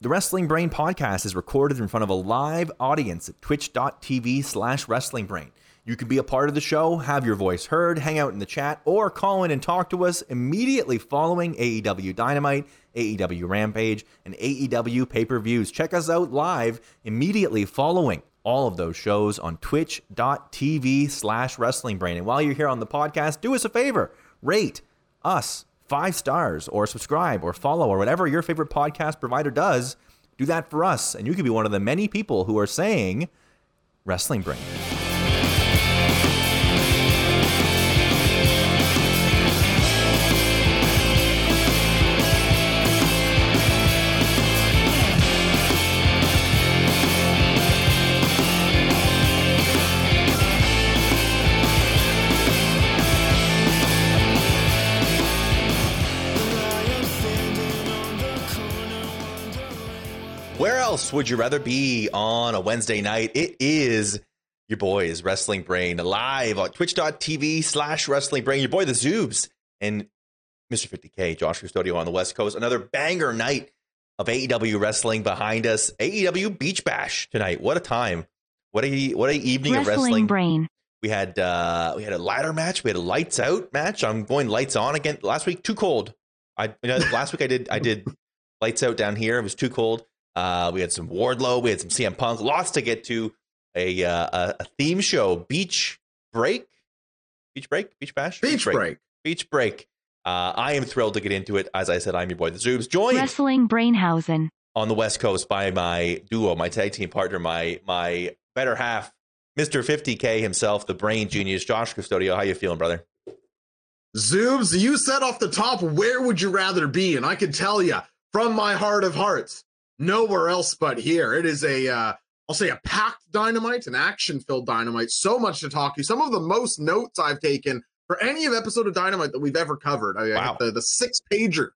The Wrestling Brain podcast is recorded in front of a live audience at twitch.tv/wrestlingbrain. You can be a part of the show, have your voice heard, hang out in the chat, or call in and talk to us immediately following AEW Dynamite, AEW Rampage, and AEW pay-per-views. Check us out live immediately following all of those shows on twitch.tv/wrestlingbrain. And while you're here on the podcast, do us a favor, rate us 5 stars or subscribe or follow or whatever your favorite podcast provider does. Do that for us, and you could be one of the many people who are saying Wrestling Brain. Where else would you rather be on a Wednesday night? It is your boys, Wrestling Brain, live on twitch.tv/wrestling brain. Your boy, the Zoobs, and Mr. 50K, Josh Custodio on the West Coast. Another banger night of AEW wrestling behind us. AEW Beach Bash tonight. What a time. What a evening of wrestling. Brain. We had a ladder match. We had a lights out match. I'm going lights on again. Last week, too cold. Last week I did lights out down here. It was too cold. We had some Wardlow, we had some CM Punk, lots to get to. A theme show, Beach Break. I am thrilled to get into it. As I said, I'm your boy, the Zoobs, joined Wrestling Brainhausen on the West Coast by my duo, my tag team partner, my better half, Mr. 50K himself, the brain genius, Josh Custodio. How you feeling, brother? Zoobs, you said off the top, where would you rather be? And I can tell you from my heart of hearts, nowhere else but here. It is a packed Dynamite, an action-filled Dynamite. So much to talk to. Some of the most notes I've taken for any of episode of Dynamite that we've ever covered. Wow. The 6-pager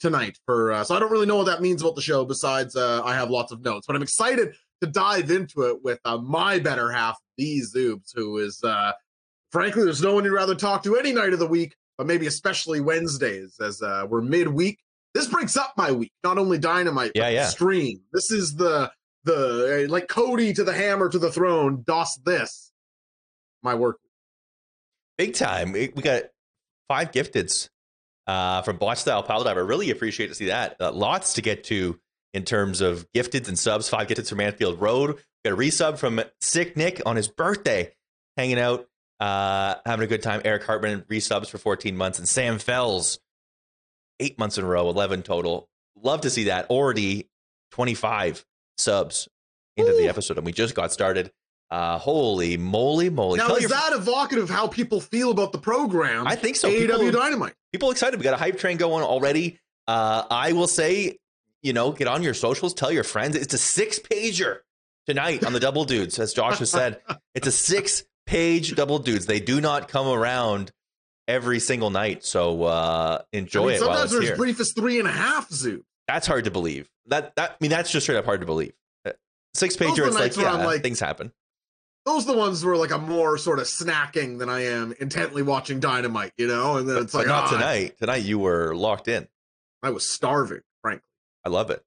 tonight. So I don't really know what that means about the show besides I have lots of notes. But I'm excited to dive into it with my better half, the Zoobs, who is, frankly, there's no one you'd rather talk to any night of the week, but maybe especially Wednesdays as we're midweek. This breaks up my week, not only Dynamite, but the stream. This is the like Cody to the hammer to the throne, does this, my work. Big time. We got 5 gifteds from Botch Style Paladiver. Really appreciate to see that. Lots to get to in terms of gifteds and subs. 5 gifteds from Manfield Road. We got a resub from Sick Nick on his birthday, hanging out, having a good time. Eric Hartman resubs for 14 months. And Sam Fells, 8 months in a row, 11 total. Love to see that. Already 25 subs into the episode, and we just got started. Holy moly. Now, is that evocative of how people feel about the program? I think so. AEW Dynamite. People excited. We got a hype train going already. I will say, get on your socials, tell your friends. It's a 6-pager tonight on the Double Dudes, as Josh has said. It's a 6-page Double Dudes. They do not come around every single night, so enjoy it while it's here. Sometimes they're as brief as 3.5, Zoom. That's hard to believe. That's just straight up hard to believe. 6-pager, it's like, things happen. Those are the ones where, like, I'm more sort of snacking than I am intently watching Dynamite, And then it's like, not tonight. Tonight you were locked in. I was starving, frankly. I love it.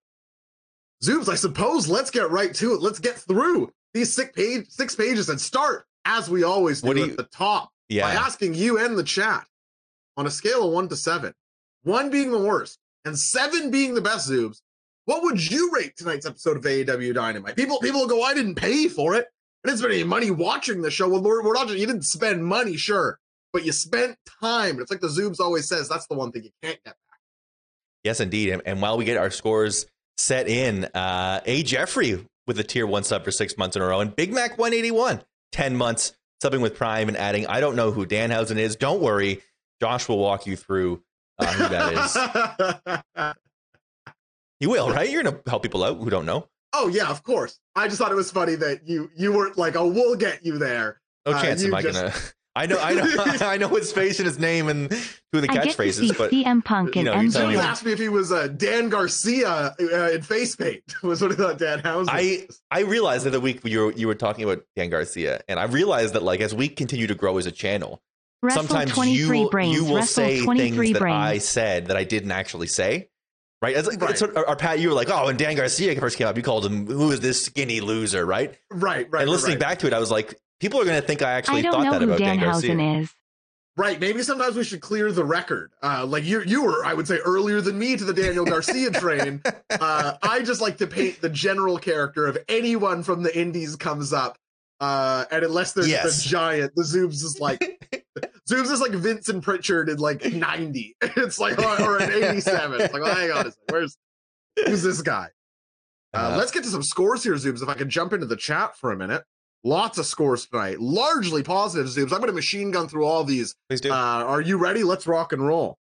Zooms, I suppose let's get right to it. Let's get through these 6 pages and start, as we always do, at the top. Yeah. By asking you and the chat on a scale of 1 to 7, 1 being the worst and 7 being the best, Zoobs, what would you rate tonight's episode of AEW Dynamite? People go, I didn't pay for it. I didn't spend any money watching the show. Well, we're not just, you didn't spend money, sure, but you spent time. And it's like the Zoobs always says, that's the one thing you can't get back. Yes, indeed. And while we get our scores set in, A. Jeffrey with a tier 1 sub for 6 months in a row, and Big Mac 181, 10 months. Subbing with Prime and adding, I don't know who Danhausen is. Don't worry. Josh will walk you through who that is. You will, right? You're going to help people out who don't know. Oh, yeah, of course. I just thought it was funny that you weren't like, oh, we'll get you there. No chance am I going to. I know I know his face and his name and who the catchphrases, but CM Punk and MJF. You asked me if he was Dan Garcia in face paint. Was what I thought Danhausen. I realized that the week you were talking about Dan Garcia, and I realized that, like, as we continue to grow as a channel, sometimes you will say things that I said that I didn't actually say, right? It's like, right. Or Pat, you were like, oh, when Dan Garcia first came up, you called him, who is this skinny loser, right? Right. And listening back to it, I was like, people are going to think I actually thought that about Dan Garcia. Is. Right. Maybe sometimes we should clear the record. Like you were, I would say, earlier than me to the Daniel Garcia train. I just like to paint the general character of anyone from the indies comes up. And unless they're just a giant, the Zoobs is like, Vincent Pritchard in like 90. It's like, or in 87. It's like, well, hang on a second, who's this guy? Let's get to some scores here, Zoobs. If I could jump into the chat for a minute. Lots of scores tonight, largely positive, Zoobs. I'm going to machine gun through all these. Please do. Are you ready? Let's rock and roll.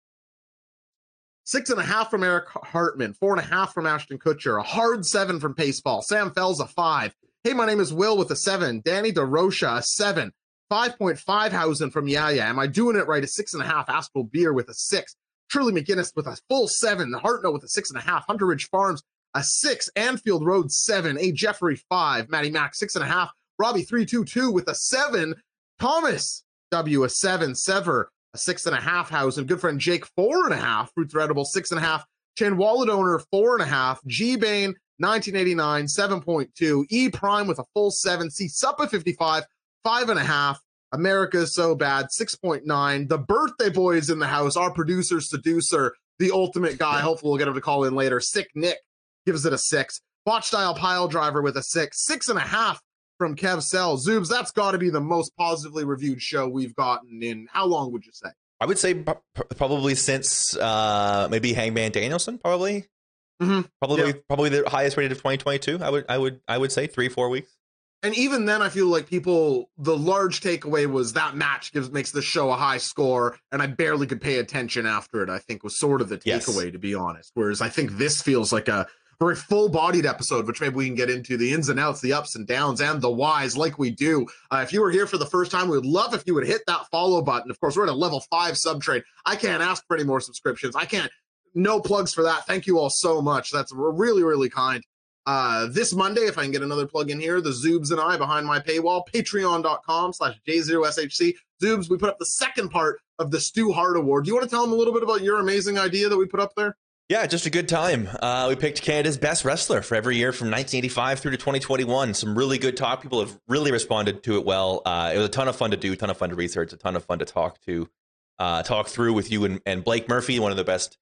6.5 from Eric Hartman, 4.5 from Ashton Kutcher, a hard 7 from Paceball, Sam Fells a 5. Hey, my name is Will with a 7. Danny DeRocha a 7. 5.5 Housen from Yaya. Am I doing it right? A 6.5. Aspel Beer with a 6. Truly McGinnis with a full 7. The Hartnell with a 6.5. Hunter Ridge Farms a 6. Anfield Road 7. A Jeffrey 5. Matty Mac 6.5. Robbie 322 with a 7. Thomas W a 7. Sever a 6.5 Housen. Good friend Jake 4.5. Fruits Readable 6.5. Chan Wallet Owner 4.5. G Bane 1989, 7.2, E Prime with a full 7, C Suppa 55, 5.5, America's So Bad, 6.9, the birthday boy is in the house, our producer, seducer, the ultimate guy, hopefully we'll get him to call in later, Sick Nick gives it a 6, Watch Style Pile Driver with a 6, 6.5 from Kev Sell. Zoobs, that's got to be the most positively reviewed show we've gotten in, how long would you say? I would say probably since maybe Hangman Danielson, probably. Mm-hmm. Probably the highest rated of 2022. I would say 3-4 weeks. And even then, I feel like people. The large takeaway was that match makes the show a high score, and I barely could pay attention after it. I think was sort of the takeaway, to be honest. Whereas I think this feels like a very full-bodied episode, which maybe we can get into the ins and outs, the ups and downs, and the whys, like we do. If you were here for the first time, we'd love if you would hit that follow button. Of course, we're at a level 5 sub trade. I can't ask for any more subscriptions. I can't. No plugs for that. Thank you all so much. That's really, really kind. This Monday, if I can get another plug in here, the Zoobs and I behind my paywall, patreon.com/J0SHC. Zoobs, we put up the second part of the Stu Hart Award. Do you want to tell them a little bit about your amazing idea that we put up there? Yeah, just a good time. We picked Canada's best wrestler for every year from 1985 through to 2021. Some really good talk. People have really responded to it well. It was a ton of fun to do, a ton of fun to research, a ton of fun to talk through with you and Blake Murphy, one of the best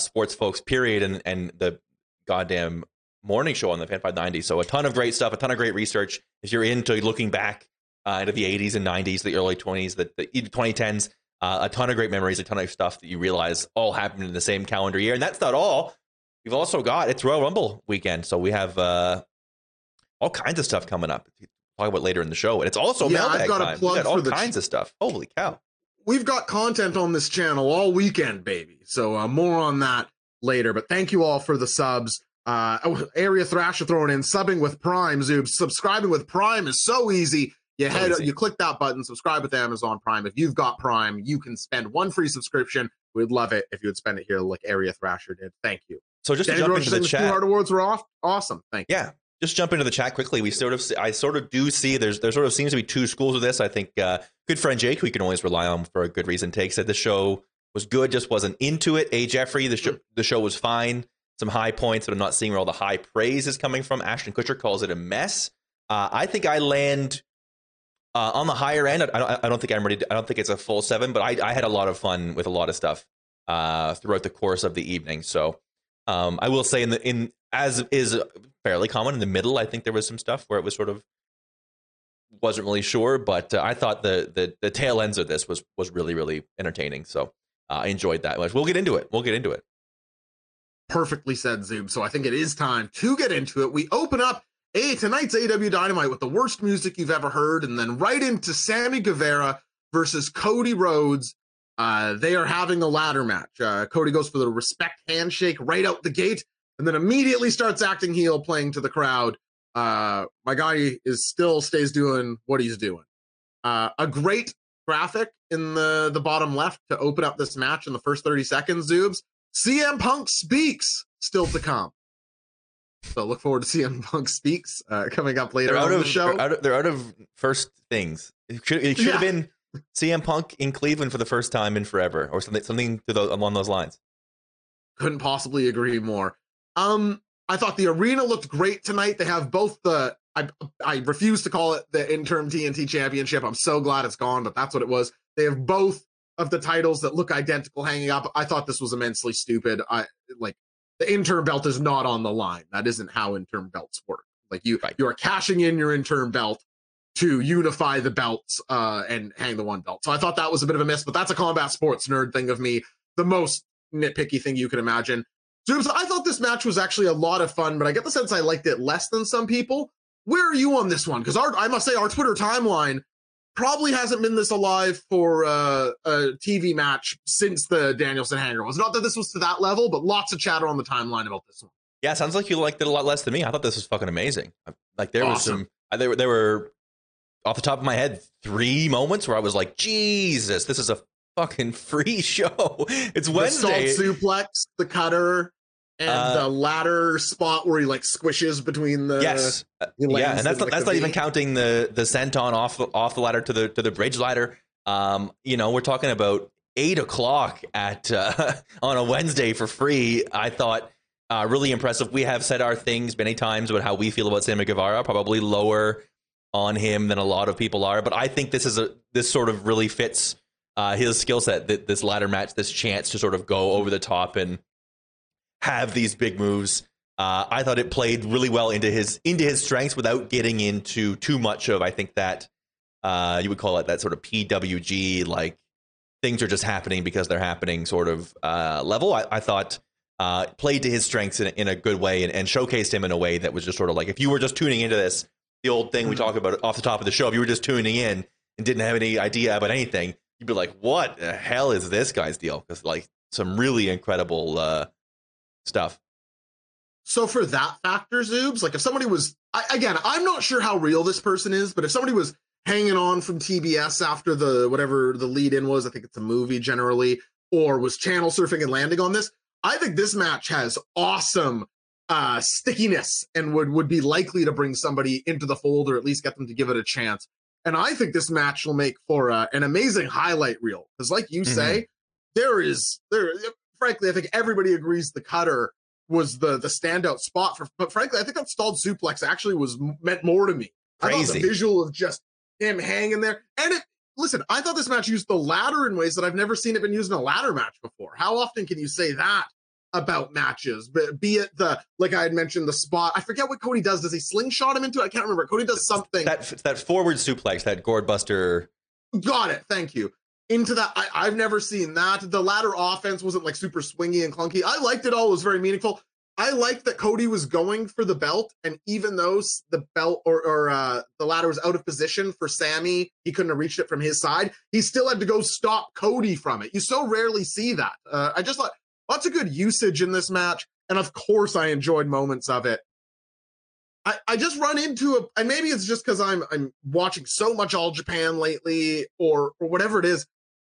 sports folks, period, and the goddamn morning show on the Fan 590. So a ton of great stuff, a ton of great research. If you're into looking back into the 80s and 90s, the early 20s, the 2010s, a ton of great memories, a ton of stuff that you realize all happened in the same calendar year. And that's not all. We've also got, it's Royal Rumble weekend, so we have all kinds of stuff coming up. Talk about later in the show. And it's also mailbag time. We've got all kinds of stuff. Holy cow. We've got content on this channel all weekend, baby. So more on that later. But thank you all for the subs. Area Thrasher throwing in, subbing with Prime, Zoobs. Subscribing with Prime is so easy. You click that button, subscribe with Amazon Prime. If you've got Prime, you can spend one free subscription. We'd love it if you would spend it here like Area Thrasher did. Thank you. So just to jump into the chat. The Stu Hart Awards were off. Awesome. Thank you. Yeah. Just jump into the chat quickly. I sort of do see there sort of seems to be two schools of this. I think good friend Jake, who you can always rely on for a good reason, said the show was good, just wasn't into it. A Jeffrey, the show was fine. Some high points, but I'm not seeing where all the high praise is coming from. Ashton Kutcher calls it a mess. I think I land on the higher end. I don't think it's a full 7, but I had a lot of fun with a lot of stuff throughout the course of the evening. So I will say as is fairly common in the middle, I think there was some stuff where it was sort of wasn't really sure, but I thought the tail ends of this was really, really entertaining. So I enjoyed that much. We'll get into it. Perfectly said, Zoom. So I think it is time to get into it. We open up tonight's AEW Dynamite with the worst music you've ever heard, and then right into Sammy Guevara versus Cody Rhodes. They are having a ladder match. Cody goes for the respect handshake right out the gate, and then immediately starts acting heel, playing to the crowd. My guy stays doing what he's doing. A great graphic in the bottom left to open up this match in the first 30 seconds, Zoobs. CM Punk Speaks, still to come. So look forward to CM Punk Speaks coming up later on the show. They're out of first things. It should have been CM Punk in Cleveland for the first time in forever, or something along those lines. Couldn't possibly agree more. I thought the arena looked great tonight. They have both the, I refuse to call it the interim TNT championship. I'm so glad it's gone, but that's what it was. They have both of the titles that look identical hanging up. I thought this was immensely stupid. The interim belt is not on the line. That isn't how interim belts work. You are cashing in your interim belt to unify the belts and hang the one belt. So I thought that was a bit of a miss, but that's a combat sports nerd thing of me. The most nitpicky thing you can imagine. Zooms, I thought this match was actually a lot of fun, but I get the sense I liked it less than some people. Where are you on this one? Because I must say our Twitter timeline probably hasn't been this alive for a TV match since the Danielson hanger. It's not that this was to that level, but lots of chatter on the timeline about this one. Yeah, sounds like you liked it a lot less than me. I thought this was fucking amazing. There were off the top of my head 3 moments where I was like, Jesus, this is a fucking free show. It's Wednesday. The salt suplex, the cutter, and the ladder spot where he like squishes between the and that's not even counting the senton off the ladder to the bridge ladder. We're talking about 8:00 at on a Wednesday for free. I thought really impressive. We have said our things many times about how we feel about Sammy Guevara, probably lower on him than a lot of people are, but I think this is this sort of really fits his skill set, this ladder match, this chance to sort of go over the top and have these big moves. I thought it played really well into his strengths without getting into too much of, I think, that you would call it that sort of PWG, like things are just happening because they're happening sort of level. I thought played to his strengths in a good way and showcased him in a way that was just sort of like, if you were just tuning into this, the old thing we talk about off the top of the show, if you were just tuning in and didn't have any idea about anything, you'd be like, what the hell is this guy's deal? Because like some really incredible stuff. So for that factor, Zoobs, like if somebody was, I'm not sure how real this person is, but if somebody was hanging on from TBS after the whatever the lead in was, I think it's a movie generally, or was channel surfing and landing on this, I think this match has awesome stickiness and would be likely to bring somebody into the fold or at least get them to give it a chance. And I think this match will make for an amazing highlight reel. Because like you say, there, frankly, I think everybody agrees the cutter was the standout spot. But frankly, I think that stalled suplex actually meant more to me. Crazy. I thought the visual of just him hanging there. And I thought this match used the ladder in ways that I've never seen it been used in a ladder match before. How often can you say that about matches? But be it like I had mentioned, the spot. I forget what Cody does. Does he slingshot him into it? I can't remember. Cody does something. That forward suplex, that gourd buster. Got it. Thank you. Into that. I've never seen that. The ladder offense wasn't like super swingy and clunky. I liked it all. It was very meaningful. I liked that Cody was going for the belt. And even though the belt or the ladder was out of position for Sammy, he couldn't have reached it from his side. He still had to go stop Cody from it. You so rarely see that. I just thought lots of good usage in this match. And of course I enjoyed moments of it. I just run into and maybe it's just because I'm watching so much All Japan lately or whatever it is,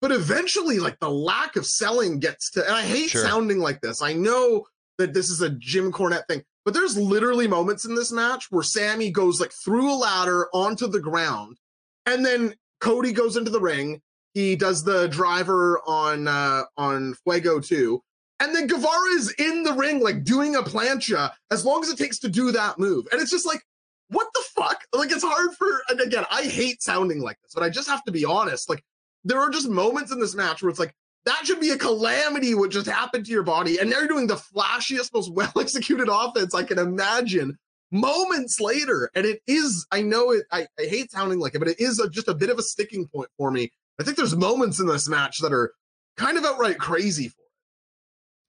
but eventually like the lack of selling gets to, and I hate sounding like this. I know that this is a Jim Cornette thing, but there's literally moments in this match where Sammy goes like through a ladder onto the ground and then Cody goes into the ring. He does the driver on Fuego 2. And then Guevara is in the ring, like doing a plancha as long as it takes to do that move. And it's just like, what the fuck? Like, it's hard for, and again, I hate sounding like this, but I just have to be honest. Like, there are just moments in this match where it's like, that should be a calamity what just happened to your body. And they're doing the flashiest, most well-executed offense I can imagine moments later. And it is, I know it, I hate sounding like it, but it is just a bit of a sticking point for me. I think there's moments in this match that are kind of outright crazy for.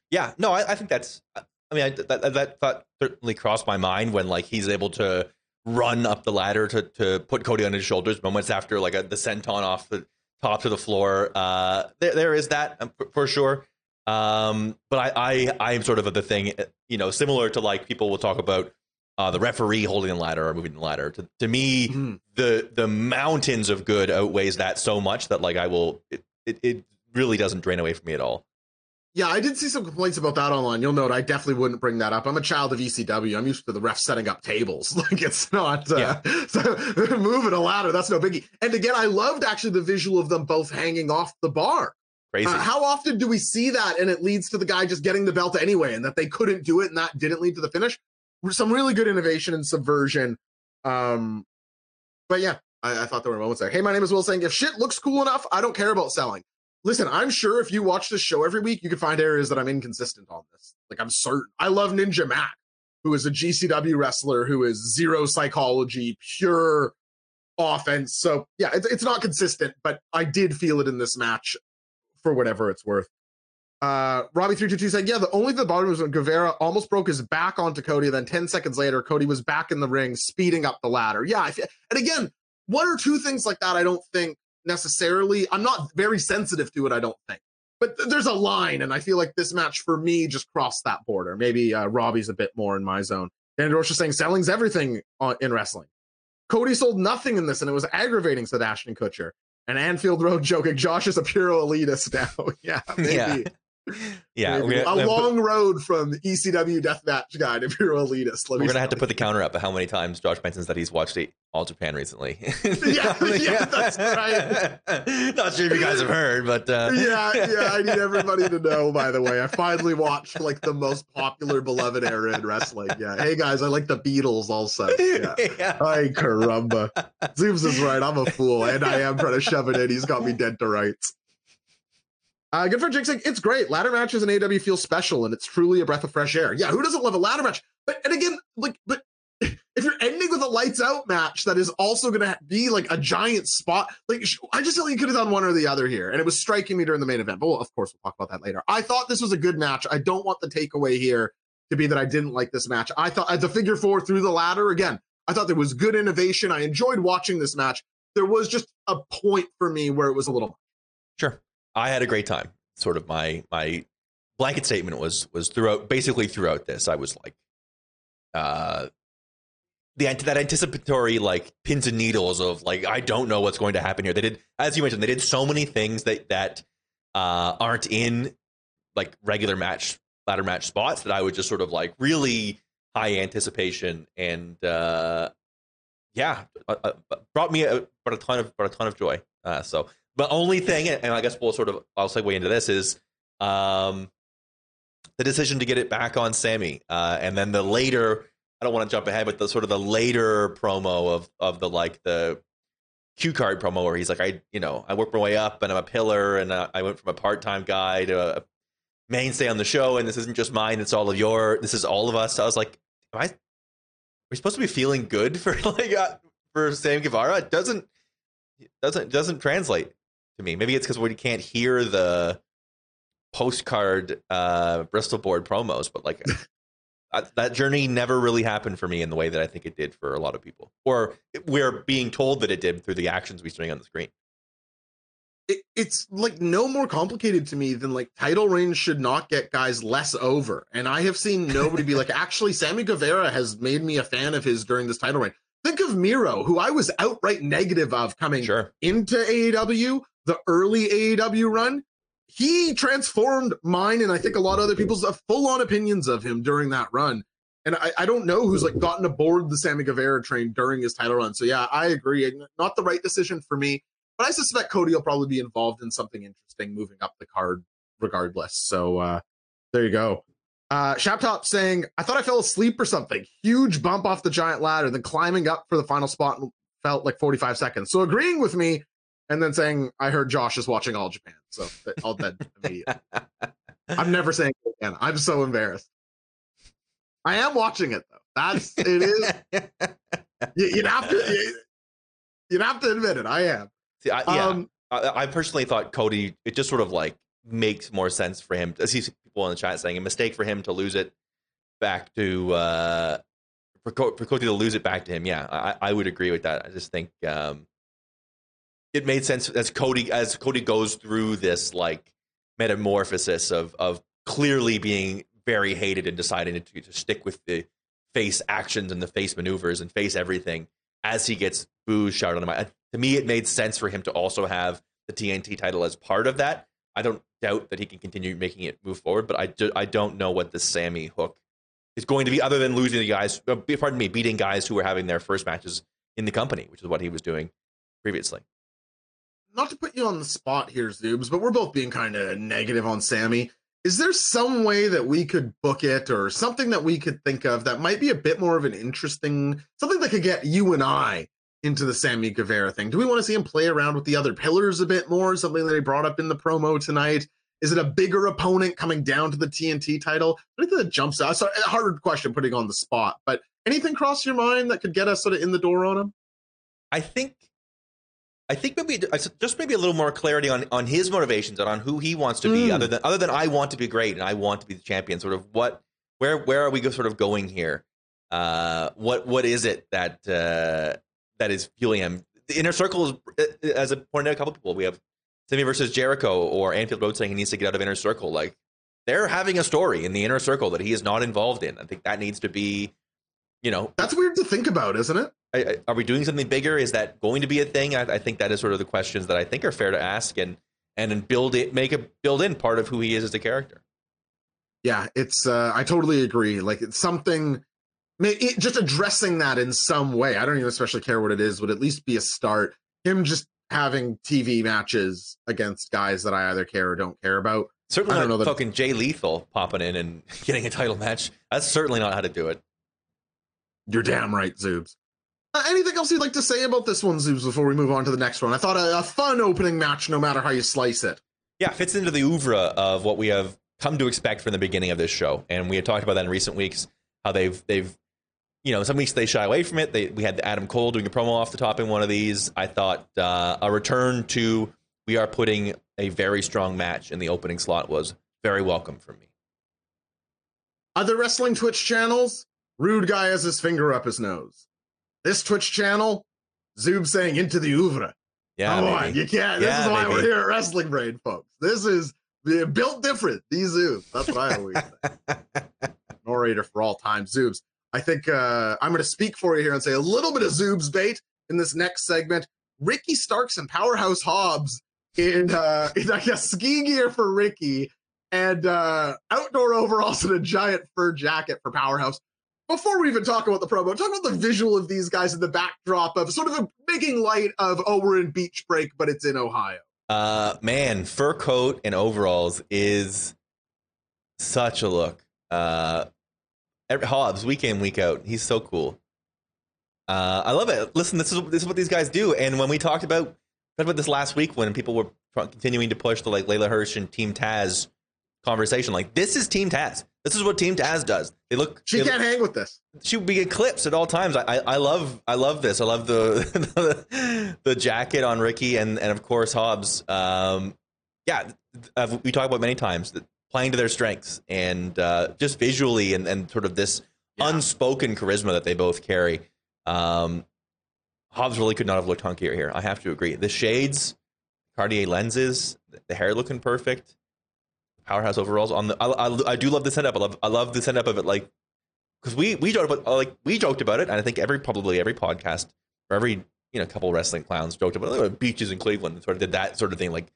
Yeah, no, I think that's, that thought certainly crossed my mind when, like, he's able to run up the ladder to put Cody on his shoulders moments after, like, the senton off the top to the floor. There is that, for sure. But I am sort of the thing, similar to, like, people will talk about the referee holding the ladder or moving the ladder. To me, the mountains of good outweighs that so much that, like, it really doesn't drain away from me at all. Yeah, I did see some complaints about that online. You'll note I definitely wouldn't bring that up. I'm a child of ECW. I'm used to the ref setting up tables. Like, it's not so moving a ladder. That's no biggie. And again, I loved actually the visual of them both hanging off the bar. Crazy. How often do we see that and it leads to the guy just getting the belt anyway, and that they couldn't do it and that didn't lead to the finish? Some really good innovation and subversion. But yeah, I thought there were moments there. Hey, my name is Will saying, if shit looks cool enough, I don't care about selling. Listen, I'm sure if you watch this show every week, you can find areas that I'm inconsistent on this. Like, I'm certain. I love Ninja Mac, who is a GCW wrestler who is zero psychology, pure offense. So yeah, it's not consistent, but I did feel it in this match for whatever it's worth. Robbie322 said, yeah, the only thing at the bottom was when Guevara almost broke his back onto Cody. Then 10 seconds later, Cody was back in the ring, speeding up the ladder. Yeah. And again, one or two things like that, I don't think necessarily, I'm not very sensitive to it, I don't think. But there's a line, and I feel like this match for me just crossed that border. Maybe Robbie's a bit more in my zone. Dan Dorsch is saying, selling's everything in wrestling. Cody sold nothing in this, and it was aggravating, said Ashton Kutcher. And Anfield Road joking, Josh is a pure elitist now. Yeah, maybe. Yeah. Maybe. A long road from ECW Deathmatch Guide if you're an elitist. We're going to have to put the counter up at how many times Josh mentions that he's watched All Japan recently. Yeah, yeah, that's right. Not sure if you guys have heard, but... Yeah, I need everybody to know, by the way. I finally watched, like, the most popular beloved era in wrestling. Yeah. Hey, guys, I like the Beatles also. Yeah. Yeah. Ay, caramba. Zooms is right. I'm a fool, and I am trying to shove it in. He's got me dead to rights. Good for Jinxing. It's great. Ladder matches in AEW feel special, and it's truly a breath of fresh air. Yeah, who doesn't love a ladder match? But if you're ending with a lights out match that is also going to be like a giant spot, like I just feel you could have done one or the other here, and it was striking me during the main event. But well, of course, we'll talk about that later. I thought this was a good match. I don't want the takeaway here to be that I didn't like this match. I thought at the figure four through the ladder again, I thought there was good innovation. I enjoyed watching this match. There was just a point for me where it was a little sure. I had a great time. Sort of my blanket statement was throughout this, I was like, that anticipatory like pins and needles of like, I don't know what's going to happen here. They did, as you mentioned, they did so many things that aren't in like regular match ladder match spots that I would just sort of like really high anticipation and brought a ton of joy. So. The only thing, and I guess I'll segue into this, is the decision to get it back on Sammy. And then the later, I don't want to jump ahead, but the sort of the later promo of the like the cue card promo where he's like, I worked my way up and I'm a pillar and I went from a part-time guy to a mainstay on the show. And this isn't just mine. It's all of this is all of us. So I was like, are we supposed to be feeling good for Sammy Guevara? It doesn't translate. To me, maybe it's because we can't hear the postcard Bristol board promos, but like that journey never really happened for me in the way that I think it did for a lot of people, or we're being told that it did through the actions we see on the screen. It's like no more complicated to me than like title reigns should not get guys less over, and I have seen nobody be like, actually, Sammy Guevara has made me a fan of his during this title reign. Think of Miro, who I was outright negative of coming into AEW. The early AEW run, he transformed mine and I think a lot of other people's full-on opinions of him during that run. And I don't know who's like gotten aboard the Sammy Guevara train during his title run. So yeah, I agree. Not the right decision for me, but I suspect Cody will probably be involved in something interesting moving up the card regardless. So there you go. Shaptop saying, I thought I fell asleep or something. Huge bump off the giant ladder, then climbing up for the final spot felt like 45 seconds. So agreeing with me, and then saying, I heard Josh is watching All Japan. So I'll dead immediately. I'm never saying it again. I'm so embarrassed. I am watching it, though. You'd have to admit it. I am. See, I personally thought Cody, it just sort of like makes more sense for him. I see people in the chat saying a mistake for him to lose it back to, for Cody to lose it back to him. Yeah, I would agree with that. I just think, it made sense as Cody goes through this like metamorphosis of clearly being very hated and deciding to stick with the face actions and the face maneuvers and face everything as he gets booze shouted on him. To me, it made sense for him to also have the TNT title as part of that. I don't doubt that he can continue making it move forward, but I don't know what the Sammy hook is going to be other than losing the guys. Pardon me, beating guys who were having their first matches in the company, which is what he was doing previously. not to put you on the spot here, Zoobs, but we're both being kind of negative on Sammy. Is there some way that we could book it or something that we could think of that might be a bit more of an interesting, something that could get you and I into the Sammy Guevara thing? Do we want to see him play around with the other pillars a bit more? Something that he brought up in the promo tonight. Is it a bigger opponent coming down to the TNT title? Anything that jumps out? Sorry, a hard question putting on the spot, but anything cross your mind that could get us sort of in the door on him? I think maybe just maybe a little more clarity on his motivations and on who he wants to be, other than I want to be great and I want to be the champion. Sort of where are we sort of going here? What is it that is fueling him? The inner circle is, as pointed out, a couple people. We have Sammy versus Jericho or Anfield Road saying he needs to get out of inner circle. Like, they're having a story in the inner circle that he is not involved in. I think that needs to be, you know, that's weird to think about, isn't it? Are we doing something bigger? Is that going to be a thing? I think that is sort of the questions that I think are fair to ask and build in part of who he is as a character. Yeah, it's I totally agree. Like, it's something, just addressing that in some way. I don't even especially care what it is. Would at least be a start. Him just having TV matches against guys that I either care or don't care about. Certainly not fucking Jay Lethal popping in and getting a title match. That's certainly not how to do it. You're damn right, Zoobs. Anything else you'd like to say about this one, Zoobs, before we move on to the next one? I thought a fun opening match, no matter how you slice it. Yeah, fits into the oeuvre of what we have come to expect from the beginning of this show. And we had talked about that in recent weeks, how they've you know, some weeks they shy away from it. We had Adam Cole doing a promo off the top in one of these. I thought a return to we are putting a very strong match in the opening slot was very welcome for me. Other wrestling Twitch channels, Rude Guy has his finger up his nose. This Twitch channel, Zoob saying into the oeuvre. Yeah, come on, you can't. This is why we're here at Wrestling Brain, folks. This is built different. These Zoobs. That's what I always say. Orator for all time, Zoobs. I think I'm going to speak for you here and say a little bit of Zoob's bait in this next segment. Ricky Starks and Powerhouse Hobbs in I guess, ski gear for Ricky and outdoor overalls and a giant fur jacket for Powerhouse. Before we even talk about the promo, talk about the visual of these guys in the backdrop of sort of a making light of, oh, we're in beach break, but it's in Ohio. Man, fur coat and overalls is such a look. Hobbs, week in, week out. He's so cool. I love it. Listen, this is what these guys do. And when we talked about this last week, when people were continuing to push the Layla Hirsch and Team Taz conversation, this is Team Taz. This is what Team Taz does. She can't hang with this. She would be eclipsed at all times. I love this. I love the jacket on Ricky and of course Hobbs. We talk about many times that playing to their strengths and just visually and sort of this unspoken charisma that they both carry. Hobbs really could not have looked hunkier here. I have to agree. The shades, Cartier lenses, the hair looking perfect, Powerhouse overalls on the. I do love the setup. I love the setup of it. Like, because we joked about it, and I think probably every podcast or every couple wrestling clowns joked about it. Beaches in Cleveland and sort of did that sort of thing. Like,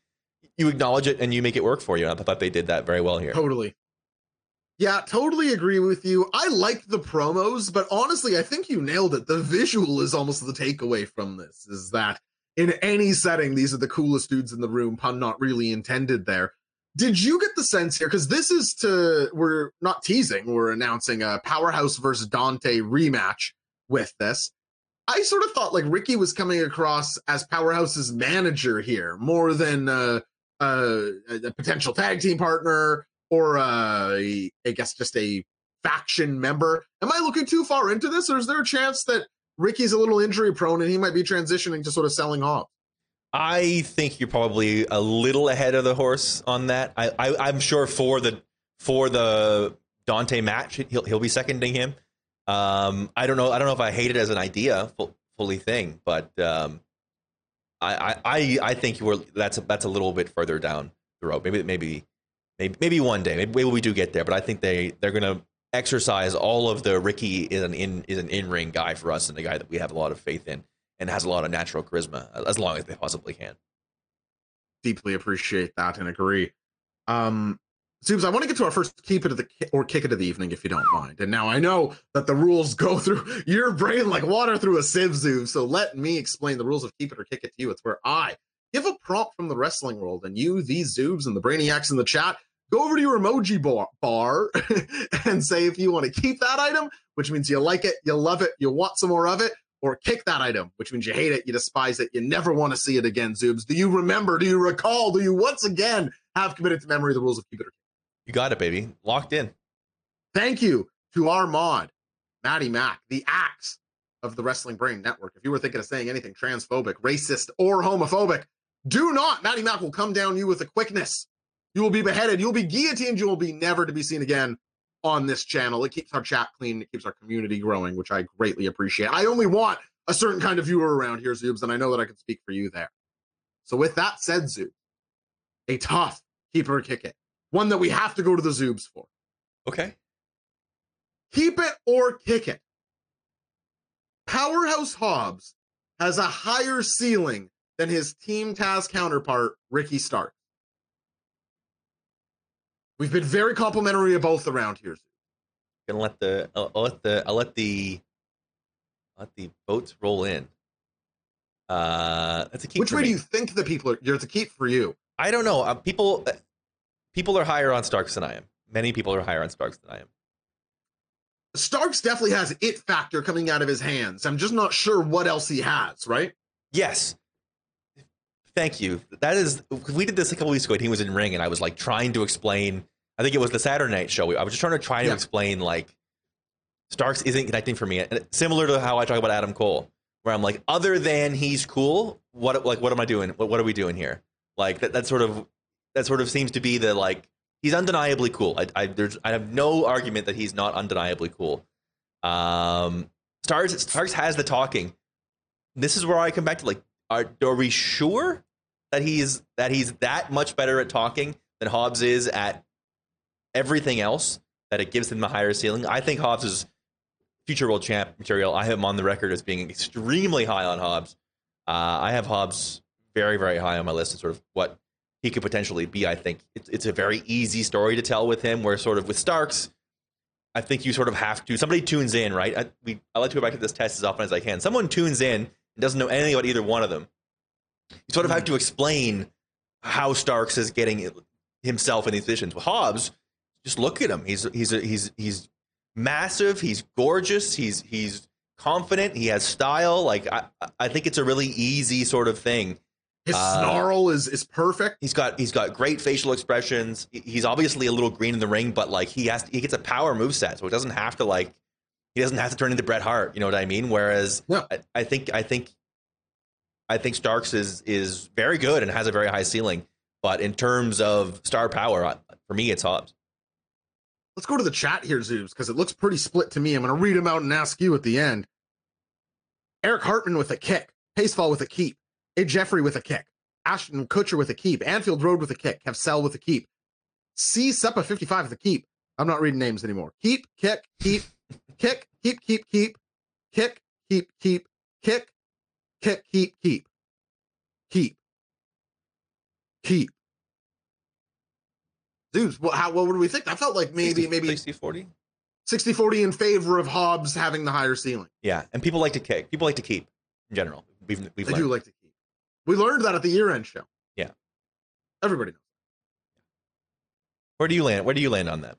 you acknowledge it and you make it work for you. I thought they did that very well here. Totally. Yeah, totally agree with you. I liked the promos, but honestly, I think you nailed it. The visual is almost the takeaway from this, is that in any setting, these are the coolest dudes in the room. Pun not really intended there. Did you get the sense here? Because this is we're not teasing. We're announcing a Powerhouse versus Dante rematch with this. I sort of thought Ricky was coming across as Powerhouse's manager here more than a potential tag team partner or I guess just a faction member. Am I looking too far into this, or is there a chance that Ricky's a little injury prone and he might be transitioning to sort of selling off? I think you're probably a little ahead of the horse on that. I'm sure for the Dante match, he'll be seconding him. I don't know if I hate it as an idea, fully thing, but I think that's a little bit further down the road. Maybe one day. Maybe we do get there, but I think they're going to exercise all of the Ricky is an in-ring guy for us and a guy that we have a lot of faith in and has a lot of natural charisma as long as they possibly can. Deeply appreciate that and agree. Zoobs, I want to get to our first kick it of the evening, if you don't mind. And now I know that the rules go through your brain like water through a sieve, Zoobs. So let me explain the rules of keep it or kick it to you. It's where I give a prompt from the wrestling world, and you, these zoobs and the brainiacs in the chat, go over to your emoji bar and say if you want to keep that item, which means you like it, you love it, you want some more of it, or kick that item, which means you hate it, you despise it, you never want to see it again, zoobs. Do you remember? Do you recall? Do you once again have committed to memory the rules of Keep It or Kick It? You got it, baby. Locked in. Thank you to our mod, Maddie Mac, the axe of the Wrestling Brain Network. If you were thinking of saying anything transphobic, racist, or homophobic, do not. Maddie Mac will come down you with a quickness. You will be beheaded. You will be guillotined. You will be never to be seen again on this channel. It keeps our chat clean. It keeps our community growing, which I greatly appreciate. I only want a certain kind of viewer around here, Zoobs, and I know that I can speak for you there. So with that said, Zoobs, a tough Keep It or Kick It, one that we have to go to the Zoobs for. Okay. Keep it or kick it. Powerhouse Hobbs has a higher ceiling than his Team Taz counterpart, Ricky Starks. We've been very complimentary of both around here. Gonna let the votes roll in. That's a keep. Which way do you think the people are? It's a keep for you. I don't know. People are higher on Starks than I am. Many people are higher on Starks than I am. Starks definitely has it factor coming out of his hands. I'm just not sure what else he has. Right? Yes. Thank you. That is, we did this a couple weeks ago and he was in ring and I was like trying to explain, I think it was the Saturday night show. I was just trying to explain like Starks isn't connecting for me. And similar to how I talk about Adam Cole, where I'm like, other than he's cool, what am I doing? What are we doing here? Like that sort of seems to be the, like, he's undeniably cool. I have no argument that he's not undeniably cool. Starks has the talking. This is where I come back to like, Are we sure that he's that much better at talking than Hobbs is at everything else, that it gives him a higher ceiling? I think Hobbs is future world champ material. I have him on the record as being extremely high on Hobbs. I have Hobbs very, very high on my list of sort of what he could potentially be. I think it's a very easy story to tell with him, where sort of with Starks, I think you sort of have to, somebody tunes in, right? I like to go back to this test as often as I can. Someone tunes in, doesn't know anything about either one of them. You sort of have to explain how Starks is getting himself in these positions. With Hobbs, just look at him. He's massive. He's gorgeous. He's confident. He has style. Like I think it's a really easy sort of thing. His snarl is perfect. He's got great facial expressions. He's obviously a little green in the ring, but like he gets a power moveset, so it doesn't have to like. He doesn't have to turn into Bret Hart, you know what I mean? Whereas no. I think Starks is very good and has a very high ceiling, but in terms of star power, for me, it's Hobbs. Let's go to the chat here, Zoobs, because it looks pretty split to me. I'm going to read them out and ask you at the end. Eric Hartman with a kick, Pacefall with a keep, A. Jeffrey with a kick, Ashton Kutcher with a keep, Anfield Road with a kick, Kevsel with a keep, C. Suppa 55 with a keep. I'm not reading names anymore. Keep, kick, keep. Kick, keep, kick, keep. Dudes, what would we think? I felt like maybe 60-40? 60-40 in favor of Hobbs having the higher ceiling. Yeah, and people like to kick. People like to keep in general. They do like to keep. We learned that at the year-end show. Yeah. Everybody knows. Where do you land on that?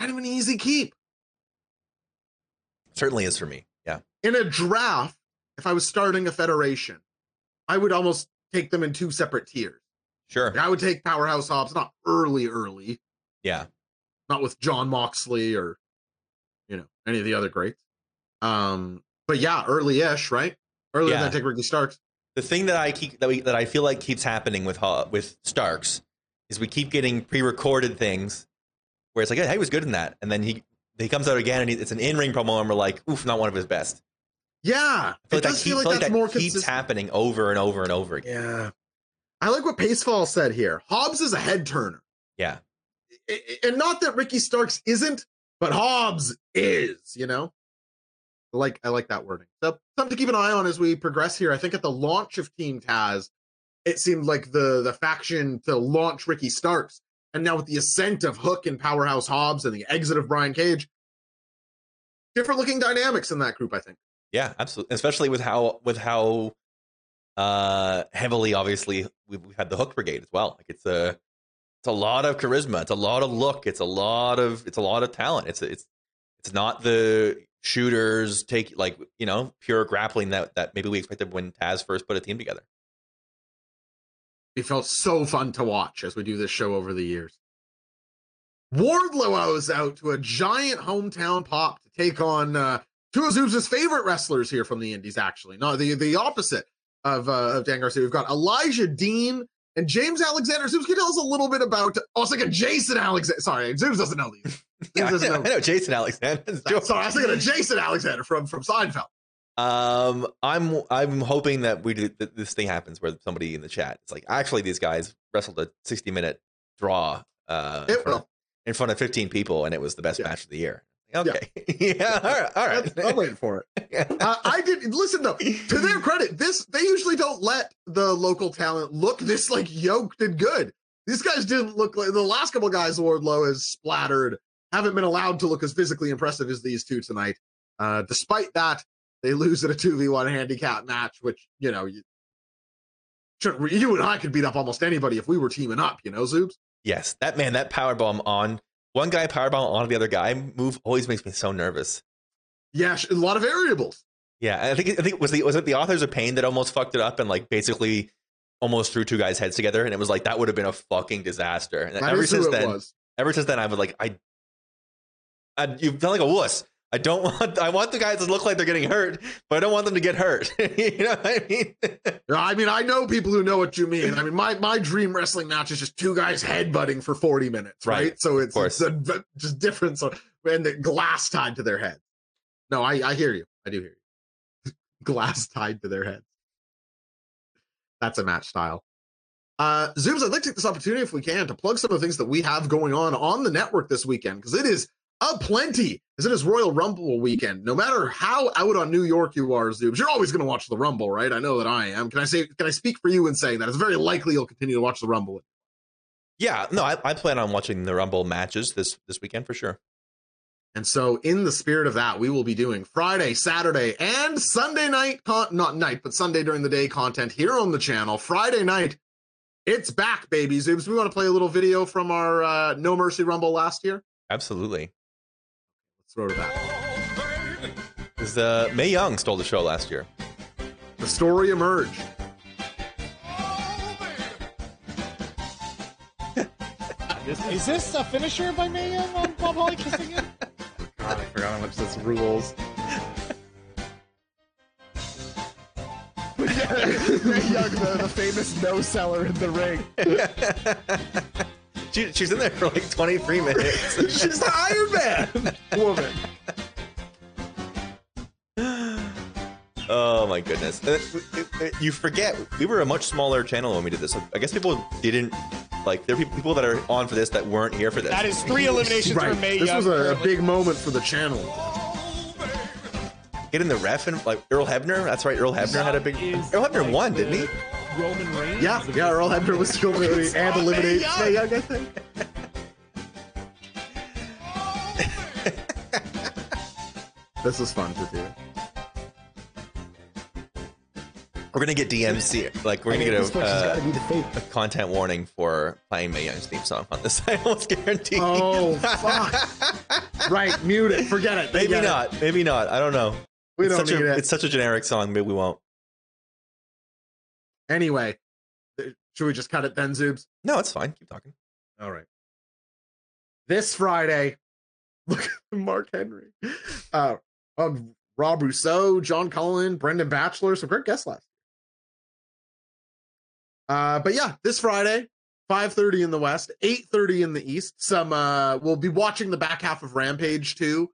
Kind of an easy keep. Certainly is for me. Yeah. In a draft, if I was starting a federation, I would almost take them in two separate tiers. Sure. Like I would take Powerhouse Hobbs, not early. Yeah. Not with Jon Moxley or, you know, any of the other greats. But yeah, early-ish, right? Earlier than I take Ricky Starks. The thing that I feel like keeps happening with Starks is we keep getting pre-recorded things. Where it's like, hey, he was good in that. And then he comes out again, and it's an in-ring promo, and we're like, oof, not one of his best. Yeah. It does feel like that's more consistent. Keeps happening over and over and over again. Yeah. I like what Pacefall said here. Hobbs is a head-turner. Yeah. And not that Ricky Starks isn't, but Hobbs is, you know? I like that wording. So something to keep an eye on as we progress here. I think at the launch of Team Taz, it seemed like the faction to launch Ricky Starks. And now with the ascent of Hook and Powerhouse Hobbs and the exit of Brian Cage, different looking dynamics in that group, I think. Yeah, absolutely. Especially with how Heavily, obviously, we've had the Hook Brigade as well. Like it's a lot of charisma. It's a lot of look. It's a lot of talent. It's not the shooters take, like, you know, pure grappling that maybe we expected when Taz first put a team together. It felt so fun to watch as we do this show over the years. Wardlow was out to a giant hometown pop to take on two of Zoob's favorite wrestlers here from the Indies, actually. No, the opposite of Dan Garcia. We've got Elijah Dean and James Alexander. Zoob's can tell us a little bit about... Oh, it's like a Jason Alexander. Sorry, Zoob's doesn't know these. Yeah, I know Jason Alexander. Sorry, I was thinking of Jason Alexander from Seinfeld. I'm hoping that that this thing happens where somebody in the chat is like, actually, these guys wrestled a 60-minute draw in front of 15 people, and it was the best match of the year. Okay. Yeah. All right. I'm waiting for it. Yeah. I did listen though. To their credit, they usually don't let the local talent look this like yoked and good. These guys didn't look like the last couple guys. Wardlow has splattered. Haven't been allowed to look as physically impressive as these two tonight. Despite that, they lose at a 2v1 handicap match, which, you know, you and I could beat up almost anybody if we were teaming up, you know, Zoobs? Yes, that powerbomb on. One guy powerbomb on the other guy move always makes me so nervous. Yeah, a lot of variables. Yeah, I think was it the Authors of Pain that almost fucked it up and, like, basically almost threw two guys' heads together, and it was like, that would have been a fucking disaster. And ever since then, I was like, you felt like a wuss. I want the guys to look like they're getting hurt, but I don't want them to get hurt. You know what I mean? I know people who know what you mean. I mean, my dream wrestling match is just two guys headbutting for 40 minutes, right? So it's just different. So, and the glass tied to their head. No, I hear you. I do hear you. Glass tied to their head. That's a match style. Zooms, I'd like to take this opportunity, if we can, to plug some of the things that we have going on the network this weekend, because it is aplenty, as it is Royal Rumble weekend. No matter how out on New York you are, Zoobs, you're always going to watch the Rumble, right? I know that I am. Can I speak for you in saying that? It's very likely you'll continue to watch the Rumble. Yeah, no, I plan on watching the Rumble matches this weekend for sure. And so in the spirit of that, we will be doing Friday, Saturday, and Sunday night, Sunday during the day content here on the channel. Friday night, it's back, baby, Zoobs. We want to play a little video from our No Mercy Rumble last year. Absolutely. Throw to that. Because Mae Young stole the show last year. The story emerged. Is this a finisher by Mae Young on Bob Holly kissing it? God, I forgot how much this rules. Mae Young, the famous no seller in the ring. She's in there for like 23 minutes. She's the Iron Man woman. Oh my goodness. You forget, we were a much smaller channel when we did this. I guess people didn't, like, there are people that are on for this that weren't here for this. That is three eliminations for Mae Young. This was a big moment for the channel. Getting the ref and, like, Earl Hebner. That's right, Earl Hebner had a big... Earl Hebner won, didn't he? Roman Reigns? Yeah, Earl Hebner was still really and eliminated. Mae Young, I think. This is fun to do. We're gonna get DMC. Like, we're gonna get a content warning for playing Mae Young's theme song on this. I almost guarantee. Oh, fuck. Right, mute it. Forget it. Maybe not. Maybe not. I don't know. We don't need it. It's such a generic song. Maybe we won't. Anyway, should we just cut it then, Zoobs? No, it's fine. Keep talking. All right. This Friday, look at Mark Henry. Rob Rousseau, John Cullen, Brendan Batchelor, some great guests last year. But yeah, this Friday, 5:30 in the West, 8:30 in the East. We'll be watching the back half of Rampage too.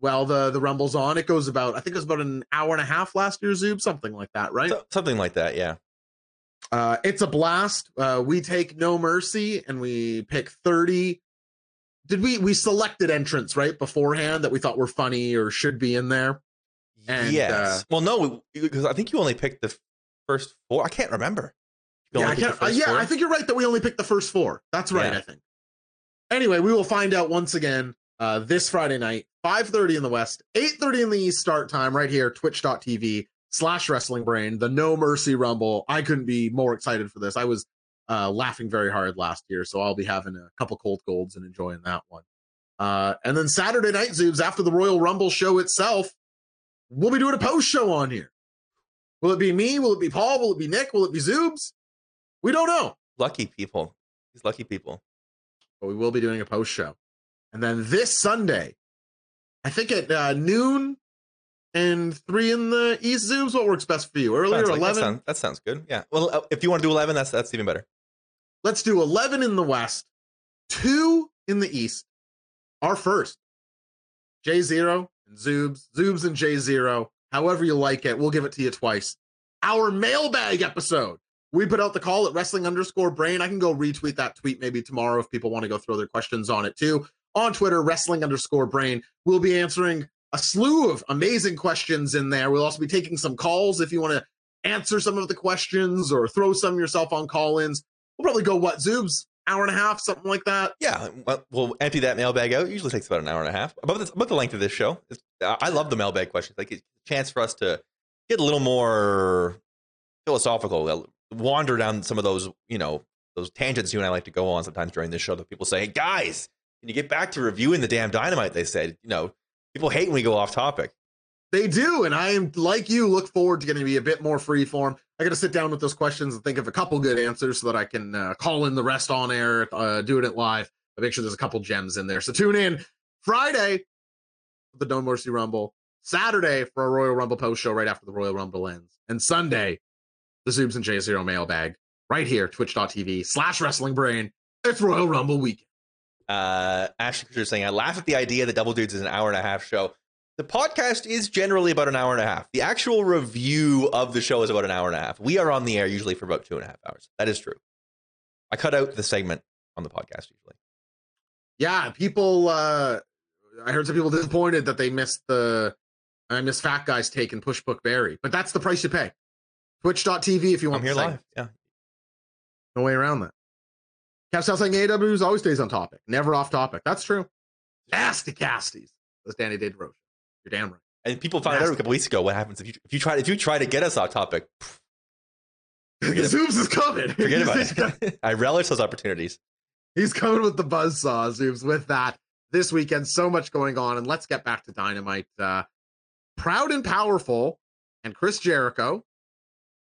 Well, the Rumble's on. It goes about, I think it was about an hour and a half last year, Zoob, something like that, right? Something like that, yeah. It's a blast. We take No Mercy and we pick 30. Did we selected entrants right beforehand that we thought were funny or should be in there? And, yes. Well, no, because I think you only picked the first four. I can't remember. I think you're right that we only picked the first four. That's right, yeah. I think. Anyway, we will find out once again this Friday night, 5:30 in the West, 8:30 in the East start time right here, twitch.tv slash Wrestling Brain, the No Mercy Rumble. I couldn't be more excited for this. I was laughing very hard last year, so I'll be having a couple cold golds and enjoying that one. And then Saturday Night Zoobs, after the Royal Rumble show itself, we'll be doing a post show on here. Will it be me? Will it be Paul? Will it be Nick? Will it be Zoobs? We don't know. Lucky people. These lucky people. But we will be doing a post show. And then this Sunday, I think at noon and 3 in the East, Zoobs, what works best for you? Earlier, like 11? That sounds good. Yeah. Well, if you want to do 11, that's even better. Let's do 11 in the West, 2 in the East. Our first, J0 and Zoobs, Zoobs and J0, however you like it, we'll give it to you twice. Our mailbag episode. We put out the call at wrestling_brain. I can go retweet that tweet maybe tomorrow if people want to go throw their questions on it too. On Twitter, wrestling_brain. We'll be answering a slew of amazing questions in there. We'll also be taking some calls if you want to answer some of the questions or throw some yourself on call-ins. We'll probably go, what, Zoobs? Hour and a half, something like that. Yeah, we'll empty that mailbag out. It usually takes about an hour and a half. About the length of this show. I love the mailbag questions. Like, it's a chance for us to get a little more philosophical, wander down some of those, those tangents you and I like to go on sometimes during this show that people say, hey, guys, can you get back to reviewing the damn Dynamite? They said, people hate when we go off topic. They do, and I am, like you, look forward to getting to be a bit more freeform. I got to sit down with those questions and think of a couple good answers so that I can call in the rest on air, doing it live. But make sure there's a couple gems in there. So tune in Friday for the No Mercy Rumble, Saturday for a Royal Rumble post show right after the Royal Rumble ends, and Sunday, the Zoobs and J0 mailbag right here, twitch.tv/wrestlingbrain. It's Royal Rumble weekend. Ashley Kutcher saying, I laugh at the idea that Double Dudes is an hour and a half show. The podcast is generally about an hour and a half. The actual review of the show is about an hour and a half. We are on the air usually for about 2.5 hours. That is true. I cut out the segment on the podcast usually. Yeah, people, I heard some people disappointed that they missed I missed Fat Guy's take and Push Book Barry, but that's the price you pay. Twitch.tv if you want to. I'm here live, yeah. No way around that. Capsal saying AEW always stays on topic, never off topic. That's true. Nasty Casties. That's Danny Day DeRoche. You're damn right. And people found out a couple weeks ago what happens if you try to get us off topic. Zoobs is coming. Forget about it. I relish those opportunities. He's coming with the buzzsaw, Zoobs. With that, this weekend, so much going on, and let's get back to Dynamite. Proud and Powerful, and Chris Jericho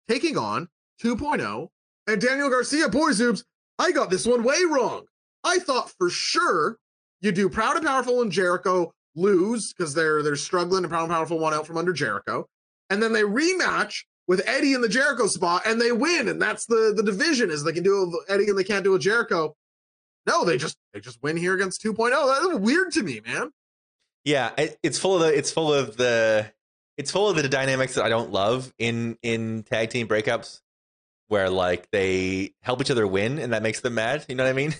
taking on 2.0 and Daniel Garcia. Boy, Zoobs, I got this one way wrong. I thought for sure you do Proud and Powerful and Jericho lose because they're struggling and Proud and Powerful won out from under Jericho, and then they rematch with Eddie in the Jericho spot and they win, and that's the division is they can do a Eddie and they can't do a Jericho. No, they just win here against 2.0. That's weird to me, man. Yeah, it's full of the dynamics that I don't love in tag team breakups where like they help each other win and that makes them mad. You know what I mean?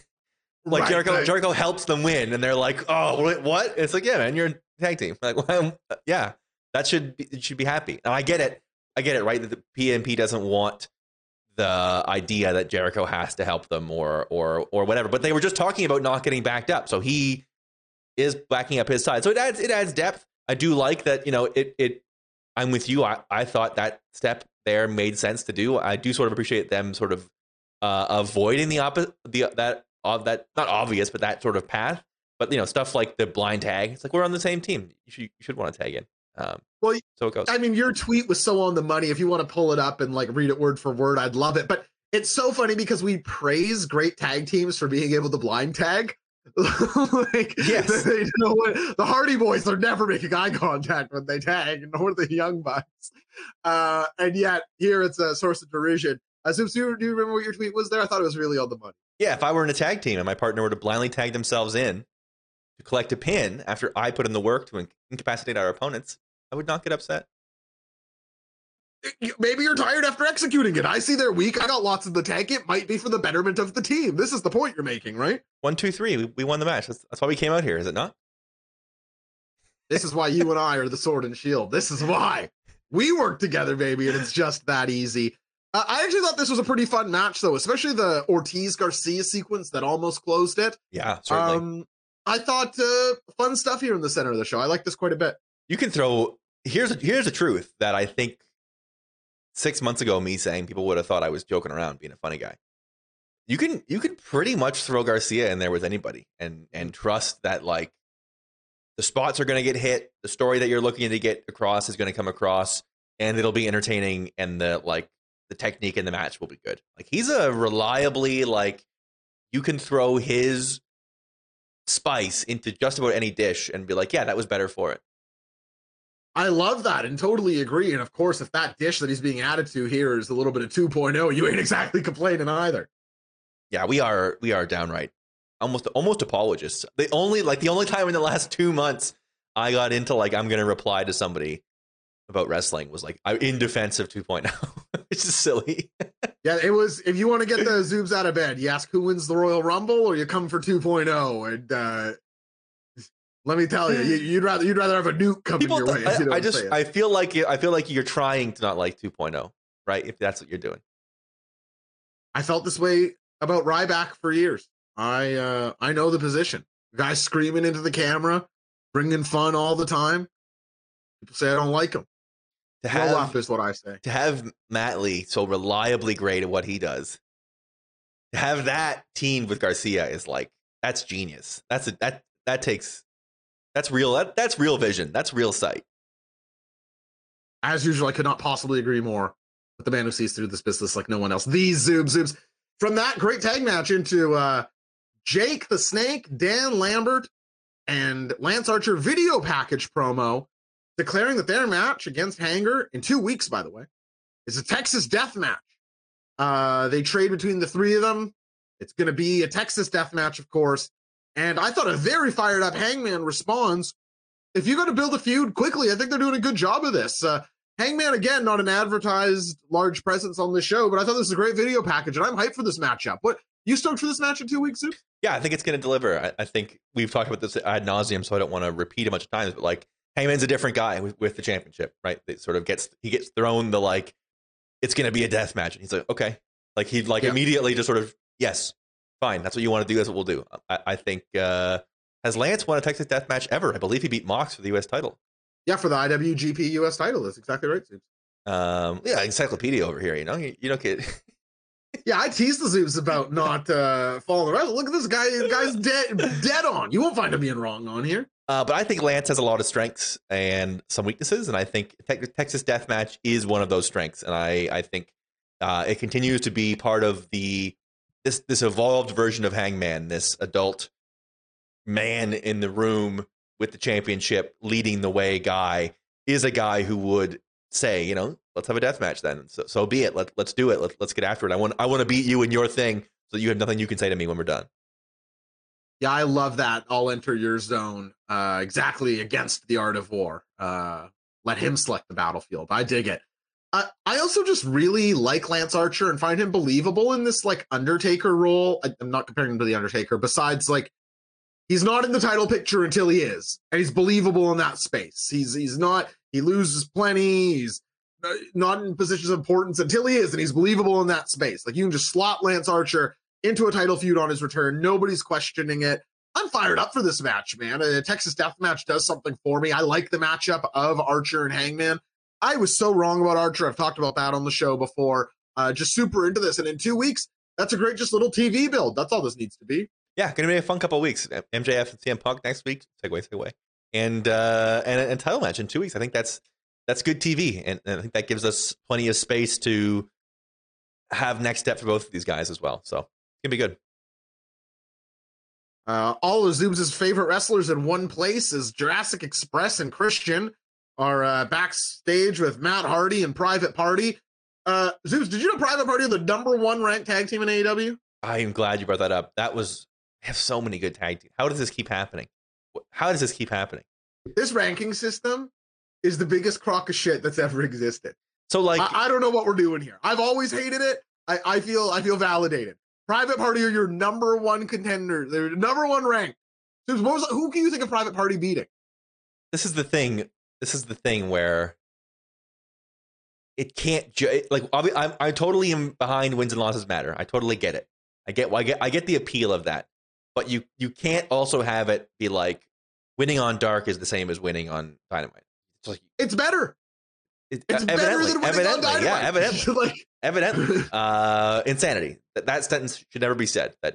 Like right, Jericho helps them win, and they're like, "Oh, what?" It's like, "Yeah, man, you're a tag team." Like, well, yeah, it should be happy. And I get it, right? That the PNP doesn't want the idea that Jericho has to help them or whatever. But they were just talking about not getting backed up, so he is backing up his side. So it adds depth. I do like that. I'm with you. I thought that step there made sense to do. I do sort of appreciate them sort of avoiding that sort of path, but stuff like the blind tag, it's like we're on the same team, you should want to tag in. Well, so it goes. I mean, your tweet was so on the money. If you want to pull it up and like read it word for word, I'd love it. But it's so funny because we praise great tag teams for being able to blind tag. Like, yes, they know what the Hardy Boys are never making eye contact when they tag, nor the Young Bucks, and yet here it's a source of derision. Do you remember what your tweet was there? I thought it was really on the money. Yeah, if I were in a tag team and my partner were to blindly tag themselves in to collect a pin after I put in the work to incapacitate our opponents, I would not get upset. Maybe you're tired after executing it. I see they're weak. I got lots in the tank. It might be for the betterment of the team. This is the point you're making, right? 1, 2, 3. We won the match. That's why we came out here, is it not? This is why you and I are the sword and shield. This is why we work together, baby, and it's just that easy. I actually thought this was a pretty fun match, though, especially the Ortiz-Garcia sequence that almost closed it. Yeah, certainly. I thought fun stuff here in the center of the show. I like this quite a bit. Here's the truth that I think 6 months ago, me saying people would have thought I was joking around, being a funny guy. You can pretty much throw Garcia in there with anybody and trust that, like, the spots are going to get hit. The story that you're looking to get across is going to come across, and it'll be entertaining. And the technique in the match will be good. Like, he's a reliably, like, you can throw his spice into just about any dish and be like, yeah, that was better for it. I love that and totally agree. And of course, if that dish that he's being added to here is a little bit of 2.0, you ain't exactly complaining either. Yeah, we are downright almost apologists. The only time in the last 2 months I got into, like, I'm going to reply to somebody about wrestling was like, I'm in defense of 2.0. It's just silly. Yeah, it was, if you want to get the zoobs out of bed, you ask who wins the Royal Rumble or you come for 2.0. And let me tell you, you'd rather have a nuke coming your way. I feel like you're trying to not like 2.0, right? If that's what you're doing. I felt this way about Ryback for years. I know the position. Guys screaming into the camera, bringing fun all the time. People say I don't like him. Blow off is what I say. To have Matt Lee so reliably great at what he does, to have that teamed with Garcia is like, that's genius. That's real vision. That's real sight. As usual, I could not possibly agree more with the man who sees through this business like no one else. These zoobs. From that great tag match into Jake the Snake, Dan Lambert, and Lance Archer video package promo declaring that their match against Hanger in 2 weeks, by the way, is a Texas death match. They trade between the three of them. It's going to be a Texas death match, of course. And I thought a very fired up Hangman responds, if you're going to build a feud quickly, I think they're doing a good job of this. Hangman, again, not an advertised large presence on this show, but I thought this was a great video package, and I'm hyped for this matchup. What, you stoked for this match in 2 weeks, Zoop? Yeah, I think it's going to deliver. I think we've talked about this ad nauseum, so I don't want to repeat it much times, but, like, Hangman's a different guy with the championship, right? It sort of gets thrown the, like, it's going to be a death match. And he's like, okay. Like, he'd, like, immediately just sort of, yes, fine. That's what you want to do. That's what we'll do. I think, has Lance won a Texas death match ever? I believe he beat Mox for the U.S. title. Yeah, for the IWGP U.S. title. That's exactly right, Zoobs. Yeah, encyclopedia over here, you know? You don't get... Yeah, I tease the Zoobs about not following the rest. Look at this guy. The guy's dead on. You won't find him being wrong on here. But I think Lance has a lot of strengths and some weaknesses, and I think Texas Deathmatch is one of those strengths, and I think it continues to be part of this evolved version of Hangman, this adult man in the room with the championship, leading the way guy, is a guy who would say, you know, let's have a death match then. So be it. Let's do it. Let's get after it. I want to beat you in your thing so that you have nothing you can say to me when we're done. Yeah, I love that. I'll enter your zone exactly against the art of war. Let him select the battlefield. I dig it. I also just really like Lance Archer and find him believable in this, like, Undertaker role. I'm not comparing him to the Undertaker, besides, like, he's not in the title picture until he is, and he's believable in that space. He's not. He loses plenty. He's not in positions of importance until he is, and he's believable in that space. Like, you can just slot Lance Archer into a title feud on his return. Nobody's questioning it. I'm fired up for this match, man. A Texas Deathmatch does something for me. I like the matchup of Archer and Hangman. I was so wrong about Archer. I've talked about that on the show before. Just super into this, and in 2 weeks, that's a great just little TV build. That's all this needs to be. Yeah, going to be a fun couple of weeks. MJF and CM Punk next week. Segue. And title match in 2 weeks. I think that's good TV. And I think that gives us plenty of space to have next step for both of these guys as well. So it's going to be good. All of Zoobs' favorite wrestlers in one place is Jurassic Express and Christian are backstage with Matt Hardy and Private Party. Zoobs, did you know Private Party are the #1 ranked tag team in AEW? I am glad you brought that up. That was... I have so many good tag teams. How does this keep happening? This ranking system is the biggest crock of shit that's ever existed. So, like, I don't know what we're doing here. I've always hated it. I feel validated. Private Party are your #1 contender. They're #1 ranked. So who can you think of Private Party beating? This is the thing where it can't I totally am behind wins and losses matter. I totally get it. I get the appeal of that. But you can't also have it be like winning on Dark is the same as winning on Dynamite. It's better. It's better than when they got Dynamite. Yeah, evidently. Insanity. That sentence should never be said. Well,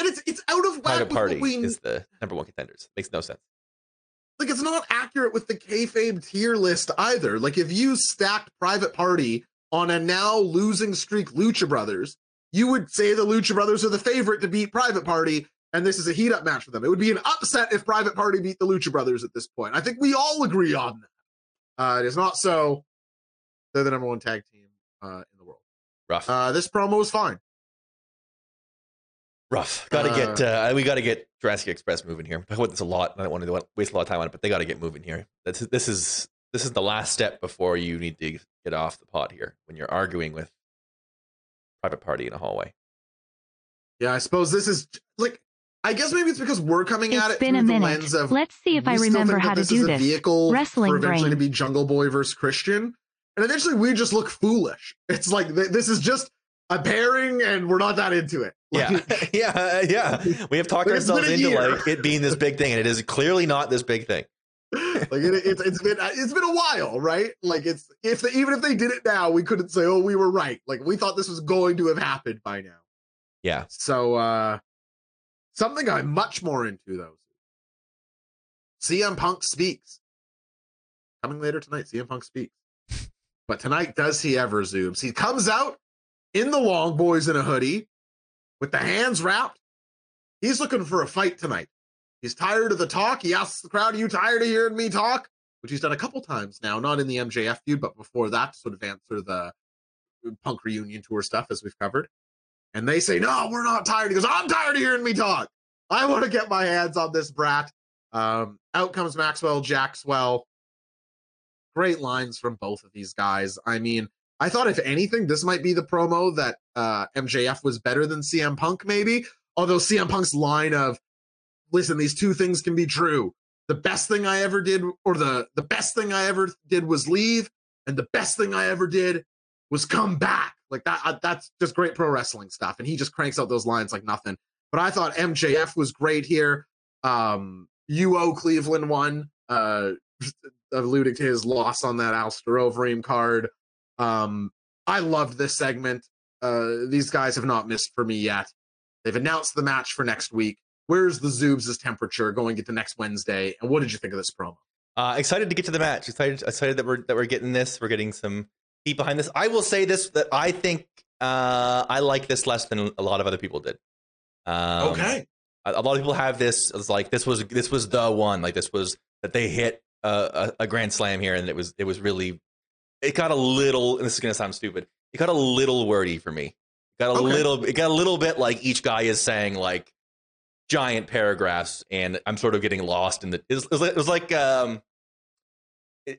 and it's out of whack with Party is the #1 contenders. Makes no sense. Like, it's not accurate with the kayfabe tier list either. Like, if you stacked Private Party on a now losing streak Lucha Brothers, you would say the Lucha Brothers are the favorite to beat Private Party, and this is a heat-up match for them. It would be an upset if Private Party beat the Lucha Brothers at this point. I think we all agree on that. It is not so. They're the #1 tag team in the world. Rough. This promo is fine. Rough. We got to get Jurassic Express moving here. I want this a lot. I don't want to waste a lot of time on it, but they got to get moving here. This is the last step before you need to get off the pot here when you're arguing with Private Party in a hallway. Yeah, I suppose this is like, I guess maybe it's because we're coming at it through the lens of, let's see if I remember how to do this. Vehicle wrestling for eventually to be Jungle Boy versus Christian, and eventually we just look foolish. It's like this is just a pairing, and we're not that into it. Like, yeah. We have talked ourselves into like it being this big thing, and it is clearly not this big thing. Like it's been a while, right? Like even if they did it now, we couldn't say, oh, we were right. Like we thought this was going to have happened by now. Yeah. So something I'm much more into though. CM Punk speaks. Coming later tonight, CM Punk speaks. But tonight, does he ever zooms? He comes out in the long boys in a hoodie with the hands wrapped. He's looking for a fight tonight. He's tired of the talk. He asks the crowd, are you tired of hearing me talk? Which he's done a couple times now, not in the MJF feud, but before that, to sort of answer the Punk reunion tour stuff, as we've covered. And they say, no, we're not tired. He goes, I'm tired of hearing me talk. I want to get my hands on this brat. Out comes Maxwell Jaxwell. Great lines from both of these guys. I mean, I thought, if anything, this might be the promo that MJF was better than CM Punk, maybe. Although CM Punk's line of, listen, these two things can be true. The best thing I ever did, or the best thing I ever did was leave, and the best thing I ever did was come back. Like that's just great pro wrestling stuff. And he just cranks out those lines like nothing. But I thought MJF was great here. UO Cleveland won, alluding to his loss on that Alistair Overeem card. I loved this segment. These guys have not missed for me yet. They've announced the match for next week. Where's the Zoobs' temperature going into next Wednesday? And what did you think of this promo? Excited to get to the match. Excited that we're getting this. We're getting some heat behind this. I will say this, that I think I like this less than a lot of other people did. Okay. A lot of people have this as like this was the one, like this was that they hit a grand slam here, and it was really, it got a little, and this is gonna sound stupid, it got a little wordy for me. It got a little bit like each guy is saying like giant paragraphs, and I'm sort of getting lost in the. It was like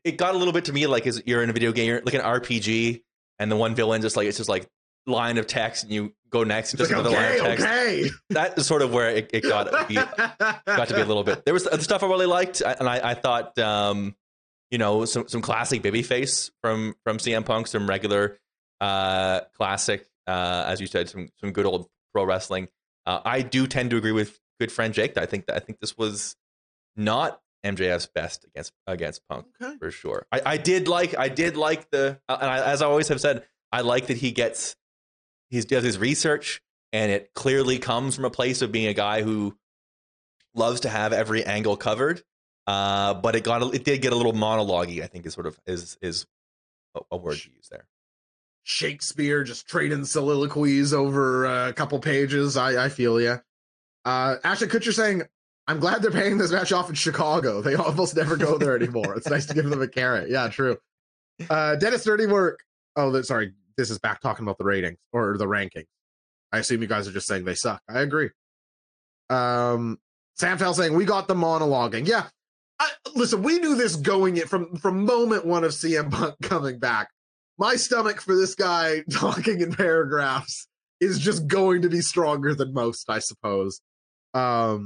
it got a little bit to me like, is you're in a video game, you're like an RPG, and the one villain just like, it's just like line of text, and you go next, and just like, another line of text. Okay. That is sort of where it got to be a little bit. There was stuff I really liked, and I thought some classic babyface from CM Punk, some regular classic as you said, some good old pro wrestling. I do tend to agree with good friend Jake. I think this was not MJF's best against Punk, okay, for sure. I did like the, and I, as I always have said, I like that he does his research, and it clearly comes from a place of being a guy who loves to have every angle covered. But it did get a little monologue-y, I think is a word you use there. Shakespeare just trading soliloquies over a couple pages. I feel ya. Ashley Kutcher saying, I'm glad they're paying this match off in Chicago. They almost never go there anymore. It's nice to give them a carrot. Yeah, true. Dennis Dirty Work. Oh, sorry. This is back talking about the ratings or the rankings. I assume you guys are just saying they suck. I agree. Sam Fell saying, we got the monologuing. Yeah. Listen, we knew this going in from moment one of CM Punk coming back. My stomach for this guy talking in paragraphs is just going to be stronger than most, I suppose. MJF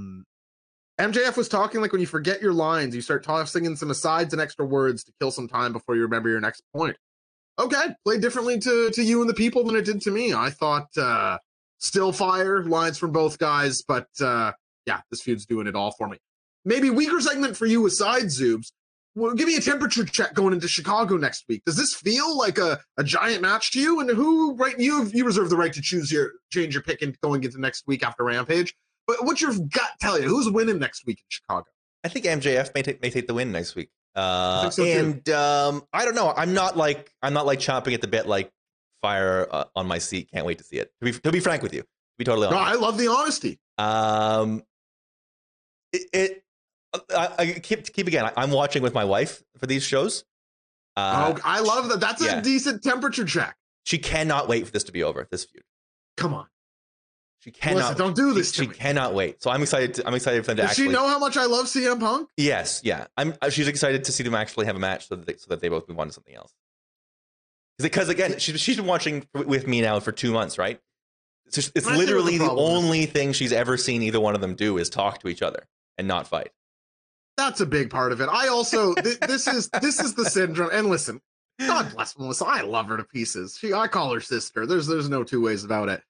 was talking like, when you forget your lines, you start tossing in some asides and extra words to kill some time before you remember your next point. Okay, played differently to you and the people than it did to me. I thought still fire lines from both guys, but yeah, this feud's doing it all for me. Maybe weaker segment for you with side Zoobs, Well, give me a temperature check going into Chicago next week. Does this feel like a giant match to you? And who, right? You reserve the right to change your pick and going into next week after Rampage. But what's your gut tell you? Who's winning next week in Chicago? I think MJF may take the win next week. I don't know. I'm not like chomping at the bit, like fire on my seat. Can't wait to see it. To be frank with you, to be totally honest. No, I love the honesty. I'm watching with my wife for these shows. I love that. That's a decent temperature check. She cannot wait for this to be over. This feud. Come on. She cannot. Melissa, don't do this. She cannot wait. So I'm excited. I'm excited for them to. Does she know how much I love CM Punk? Yes. Yeah. She's excited to see them actually have a match so that they both move on to something else. Because again, she's been watching with me now for 2 months, right? So it's literally the only thing she's ever seen either one of them do is talk to each other and not fight. That's a big part of it. I also this is the syndrome. And listen, God bless Melissa. I love her to pieces. I call her sister. There's no two ways about it.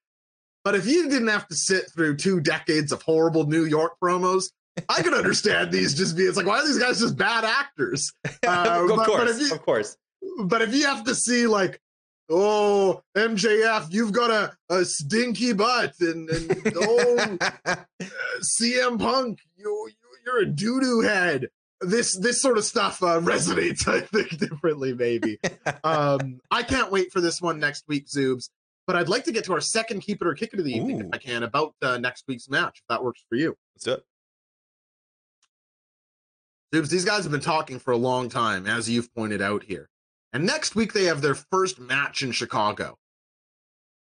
But if you didn't have to sit through 2 decades of horrible New York promos, I could understand these just being. It's like, why are these guys just bad actors? Of course. But if you have to see like, oh, MJF, you've got a stinky butt, and oh, CM Punk, you're a doo-doo head. This sort of stuff resonates, I think, differently. Maybe. I can't wait for this one next week, Zoobs. But I'd like to get to our second Keep It or Kick It of the evening, if I can, about next week's match, if that works for you. Let's do it. Dudes, these guys have been talking for a long time, as you've pointed out here. And next week, they have their first match in Chicago.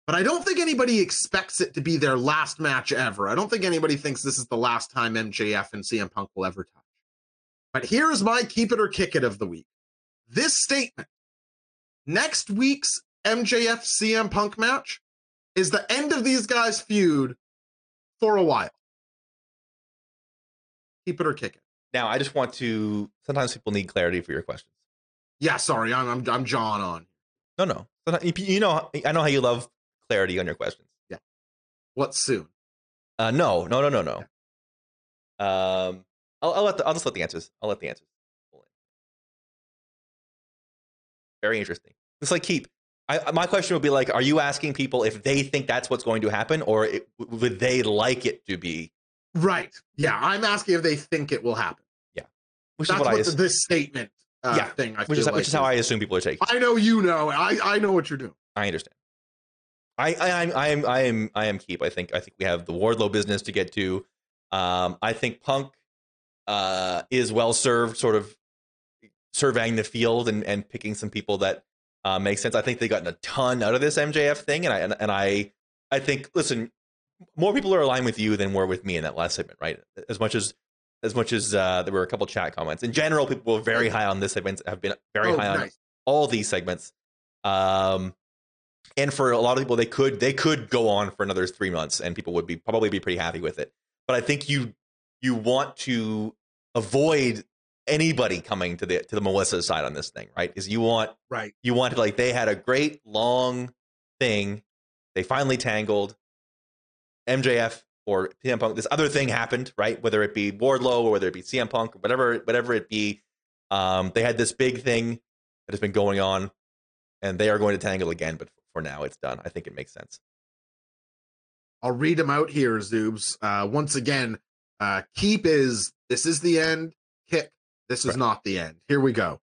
But I don't think anybody expects it to be their last match ever. I don't think anybody thinks this is the last time MJF and CM Punk will ever touch. But here is my Keep It or Kick It of the week. This statement, next week's MJF CM Punk match is the end of these guys' feud for a while. Keep it or kick it. Now, I just want to. Sometimes people need clarity for your questions. Yeah, sorry, I'm John on. No. You know, I know how you love clarity on your questions. Yeah. What soon? No. Yeah. I'll just let the answers. Very interesting. It's like keep. My question would be like, are you asking people if they think that's what's going to happen or would they like it to be? Right. Yeah. I'm asking if they think it will happen. Yeah. Which that's is what I assume. This statement thing. I feel like which is how I assume people are taking. I know, you know, I know what you're doing. I understand. I am keep. I think we have the Wardlow business to get to. I think Punk is well served sort of surveying the field and picking some people that makes sense. I think they've gotten a ton out of this MJF thing, and I think, listen, more people are aligned with you than were with me in that last segment, right? As much as there were a couple chat comments. In general, people were very high on this segment, have been very high on all these segments. And for a lot of people, they could go on for another 3 months, and people would probably be pretty happy with it. But I think you want to avoid anybody coming to the Melissa side on this thing, right? Is you want to, like, they had a great long thing, they finally tangled, MJF or CM Punk, this other thing happened, right? Whether it be Wardlow or whether it be CM Punk, whatever it be, they had this big thing that has been going on, and they are going to tangle again, but for now it's done. I think it makes sense. I'll read them out here, Zoobs. Once again, keep is, this is the end. Kick, this is not the end. Here we go.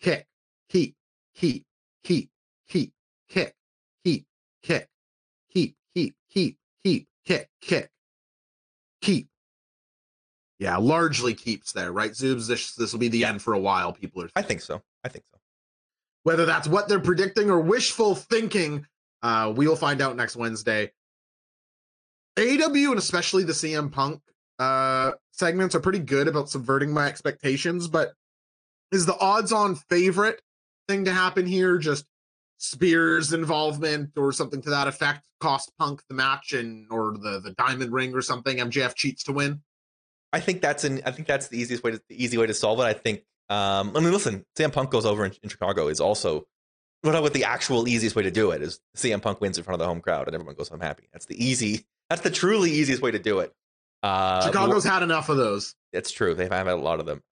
Kick, keep, kick, keep, kick. Keep. Yeah, largely keeps there, right, Zoobs? This will be the end for a while, people are thinking. I think so. Whether that's what they're predicting or wishful thinking, we will find out next Wednesday. AEW, and especially the CM Punk segments, are pretty good about subverting my expectations, but is the odds on favorite thing to happen here just Spears' involvement or something to that effect cost Punk the match or the diamond ring or something, MJF cheats to win? I think that's the easiest way to solve it. I think I mean, listen, CM Punk goes over in Chicago is also what the actual easiest way to do it is. CM Punk wins in front of the home crowd and everyone goes home happy. That's the truly easiest way to do it. Chicago's had enough of those. It's true. They've had a lot of them.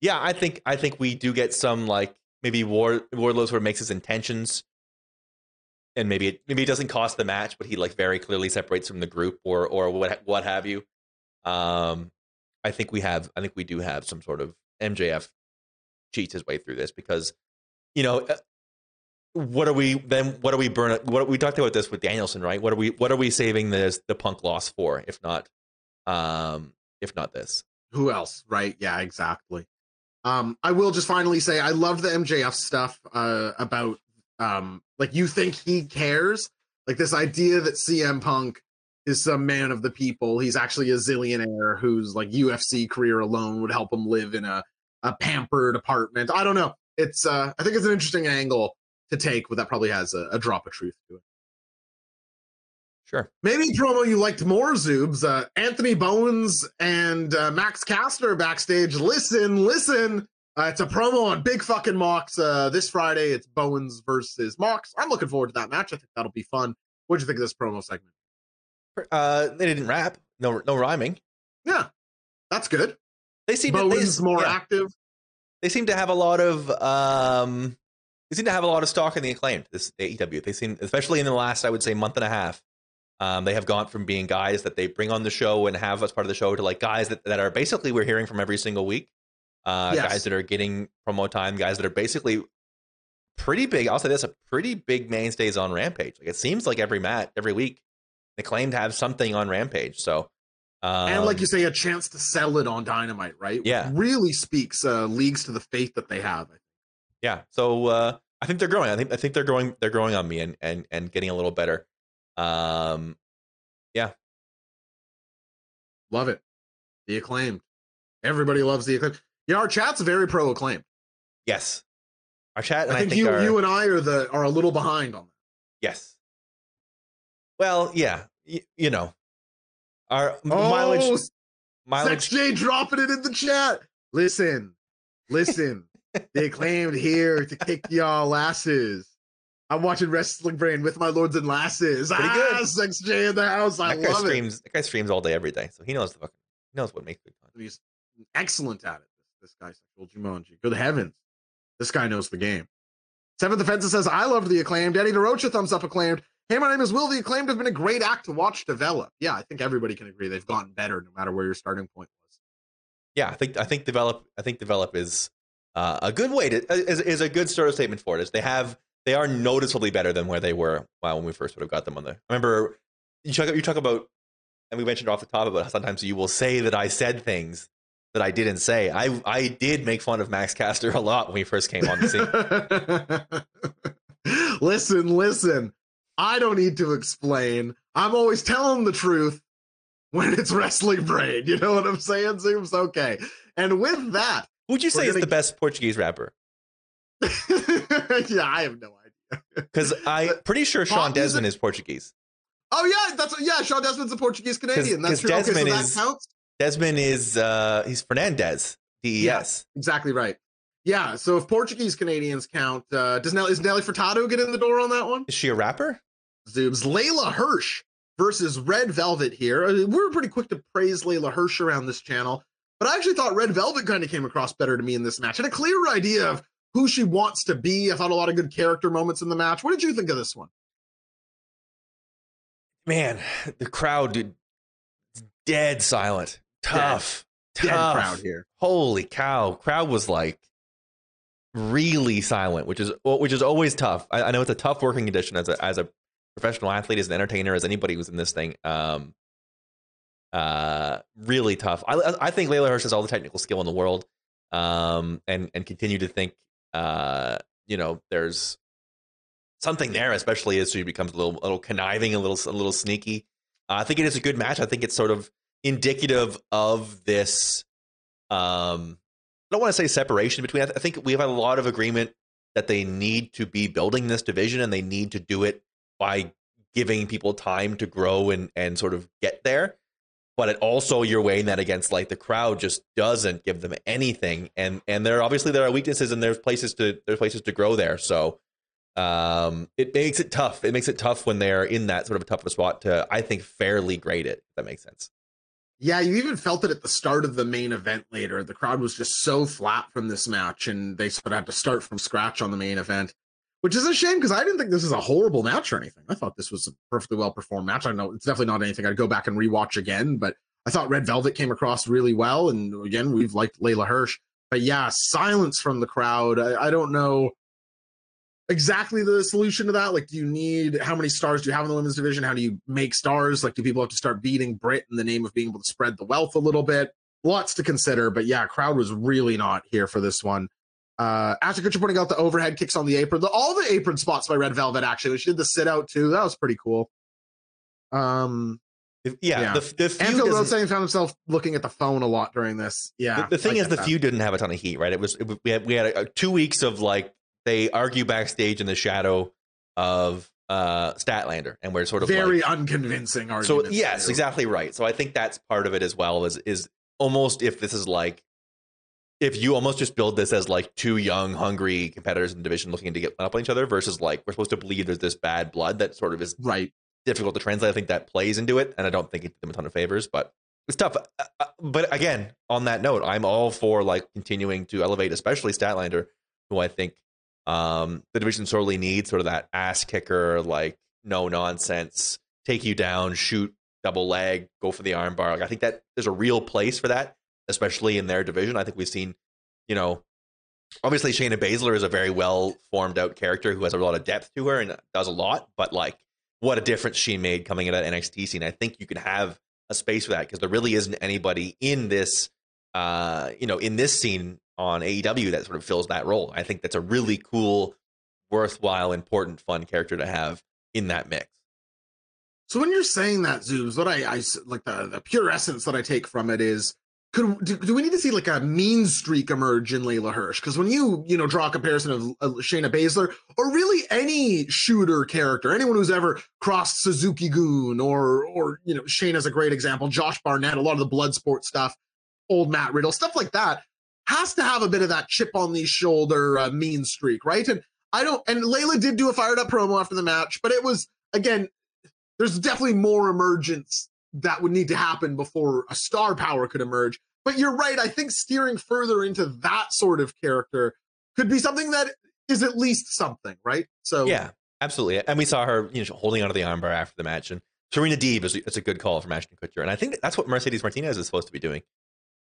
Yeah, I think we do get some, like, maybe Wardlow sort of makes his intentions, and maybe it doesn't cost the match, but he, like, very clearly separates from the group or what have you. I think we do have some sort of MJF cheats his way through this, because, you know, what we talked about this with Danielson, right? What are we saving the Punk loss for, if not this? Who else, right? Yeah, exactly. I will just finally say I love the MJF stuff about like, you think he cares? Like, this idea that CM Punk is some man of the people. He's actually a zillionaire whose, like, UFC career alone would help him live in a pampered apartment. I don't know. It's I think it's an interesting angle to take, but that probably has a drop of truth to it. Sure. Maybe promo you liked more, Zoobs. Anthony Bowens and Max Caster backstage. Listen. It's a promo on Big Fucking Mox this Friday. It's Bowens versus Mox. I'm looking forward to that match. I think that'll be fun. What'd you think of this promo segment? They didn't rap. No rhyming. Yeah, that's good. Bowens more active. They seem to have a lot of stock in the Acclaimed. This AEW. They seem, especially in the last, I would say, month and a half. They have gone from being guys that they bring on the show and have as part of the show to, like, guys that are basically we're hearing from every single week. Yes. Guys that are getting promo time, guys that are basically pretty big. I'll say this, a pretty big mainstays on Rampage. Like, it seems like every week they claim to have something on Rampage. So, and like you say, a chance to sell it on Dynamite, right? Yeah. Which really speaks leagues to the faith that they have. Yeah. So I think they're growing. I think they're growing. They're growing on me and getting a little better. Yeah, love it. The Acclaimed, everybody loves the Acclaimed. Yeah, our chat's very pro Acclaimed. Yes, our chat. And I think you and I are a little behind on that. Yes. Well, yeah, you know, our mileage. Sex J dropping it in the chat. Listen, the Acclaimed here to kick y'all asses. I'm watching Wrestling Brain with my lords and lasses. Pretty good. Sex J in the house. I love it. That guy streams all day, every day, so he knows what makes good content. He's excellent at it. This guy, Sexual Jumanji. Good heavens, this guy knows the game. Seventh Offensive says, "I loved the Acclaimed." Eddie DeRocha, thumbs up Acclaimed. Hey, my name is Will. The Acclaimed have been a great act to watch develop. Yeah, I think everybody can agree they've gotten better, no matter where your starting point was. Yeah, I think develop is a good way to is a good sort of statement for it. Is They are noticeably better than where they were when we first sort of got them on there. I remember you talk about, and we mentioned off the top about how sometimes you will say that I said things that I didn't say. I did make fun of Max Caster a lot when we first came on the scene. Listen. I don't need to explain. I'm always telling the truth when it's Wrestling Brain. You know what I'm saying, Zooms? Okay. And with that, would you say is the best Portuguese rapper? Yeah, I have no idea, because I'm pretty sure Sean Desmond is Portuguese. Oh yeah, Sean Desmond's a Portuguese Canadian. That's true. Desmond, okay, so that counts. Desmond is he's Fernandez. DES. Yes, exactly right. Yeah, so if Portuguese Canadians count, is Nelly Furtado get in the door on that one? Is she a rapper? Zoobs. Layla Hirsch versus Red Velvet here. I mean, we were pretty quick to praise Layla Hirsch around this channel, but I actually thought Red Velvet kind of came across better to me in this match. And a clearer idea of who she wants to be. I thought a lot of good character moments in the match. What did you think of this one? Man, the crowd, dude, dead silent. Tough crowd here. Holy cow. Crowd was, like, really silent, which is always tough. I know it's a tough working condition as a professional athlete, as an entertainer, as anybody who's in this thing. Really tough. I think Layla Hirsch has all the technical skill in the world. And continue to think, you know, there's something there, especially as she becomes a little conniving, a little sneaky. I think it is a good match. I think it's sort of indicative of this. I don't want to say separation between. I think we have a lot of agreement that they need to be building this division, and they need to do it by giving people time to grow and sort of get there. But it also, you're weighing that against, like, the crowd just doesn't give them anything, and there are weaknesses, and there's places to grow there. So it makes it tough. It makes it tough when they're in that sort of tough spot to, I think, fairly grade it. If that makes sense. Yeah, you even felt it at the start of the main event later. The crowd was just so flat from this match, and they sort of had to start from scratch on the main event, which is a shame because I didn't think this was a horrible match or anything. I thought this was a perfectly well-performed match. I know it's definitely not anything I'd go back and rewatch again, but I thought Red Velvet came across really well, and again, we've liked Layla Hirsch. But yeah, silence from the crowd. I don't know exactly the solution to that. Like, do you need, how many stars do you have in the women's division? How do you make stars? Like, do people have to start beating Brit in the name of being able to spread the wealth a little bit? Lots to consider, but yeah, crowd was really not here for this one. After Kutcher pointing out the overhead kicks on the apron, all the apron spots by Red Velvet, actually. She did the sit out too. That was pretty cool. The feud Rhodes saying found himself looking at the phone a lot during this. Yeah, the thing is, the feud didn't have a ton of heat, right? We had 2 weeks of like they argue backstage in the shadow of Statlander, and we're sort of very like, unconvincing arguments. So yes, exactly right. So I think that's part of it as well. Is almost if this is like if you almost just build this as like two young, hungry competitors in the division looking to get up on each other versus like we're supposed to believe there's this bad blood that sort of is right. Difficult to translate. I think that plays into it, and I don't think it did them a ton of favors, but it's tough. But again, on that note, I'm all for like continuing to elevate, especially Statlander, who I think the division sorely needs, sort of that ass kicker, like no nonsense, take you down, shoot, double leg, go for the arm bar. Like, I think that there's a real place for that, especially in their division. I think we've seen, you know, obviously Shayna Baszler is a very well formed out character who has a lot of depth to her and does a lot, but like, what a difference she made coming into that NXT scene. I think you can have a space for that because there really isn't anybody in this, in this scene on AEW that sort of fills that role. I think that's a really cool, worthwhile, important, fun character to have in that mix. So when you're saying that, Zoobs, what I like the pure essence that I take from it is, do we need to see like a mean streak emerge in Layla Hirsch? Because when you draw a comparison of Shayna Baszler or really any shooter character, anyone who's ever crossed Suzuki Goon or Shayna's a great example, Josh Barnett, a lot of the blood sport stuff, old Matt Riddle, stuff like that has to have a bit of that chip on the shoulder mean streak, right? And Layla did do a fired up promo after the match, but it was, again, there's definitely more emergence that would need to happen before a star power could emerge. But you're right. I think steering further into that sort of character could be something that is at least something, right? So yeah, absolutely. And we saw her holding onto the armbar after the match. And Serena Deeb is a good call from Ashton Kutcher. And I think that's what Mercedes Martinez is supposed to be doing. Is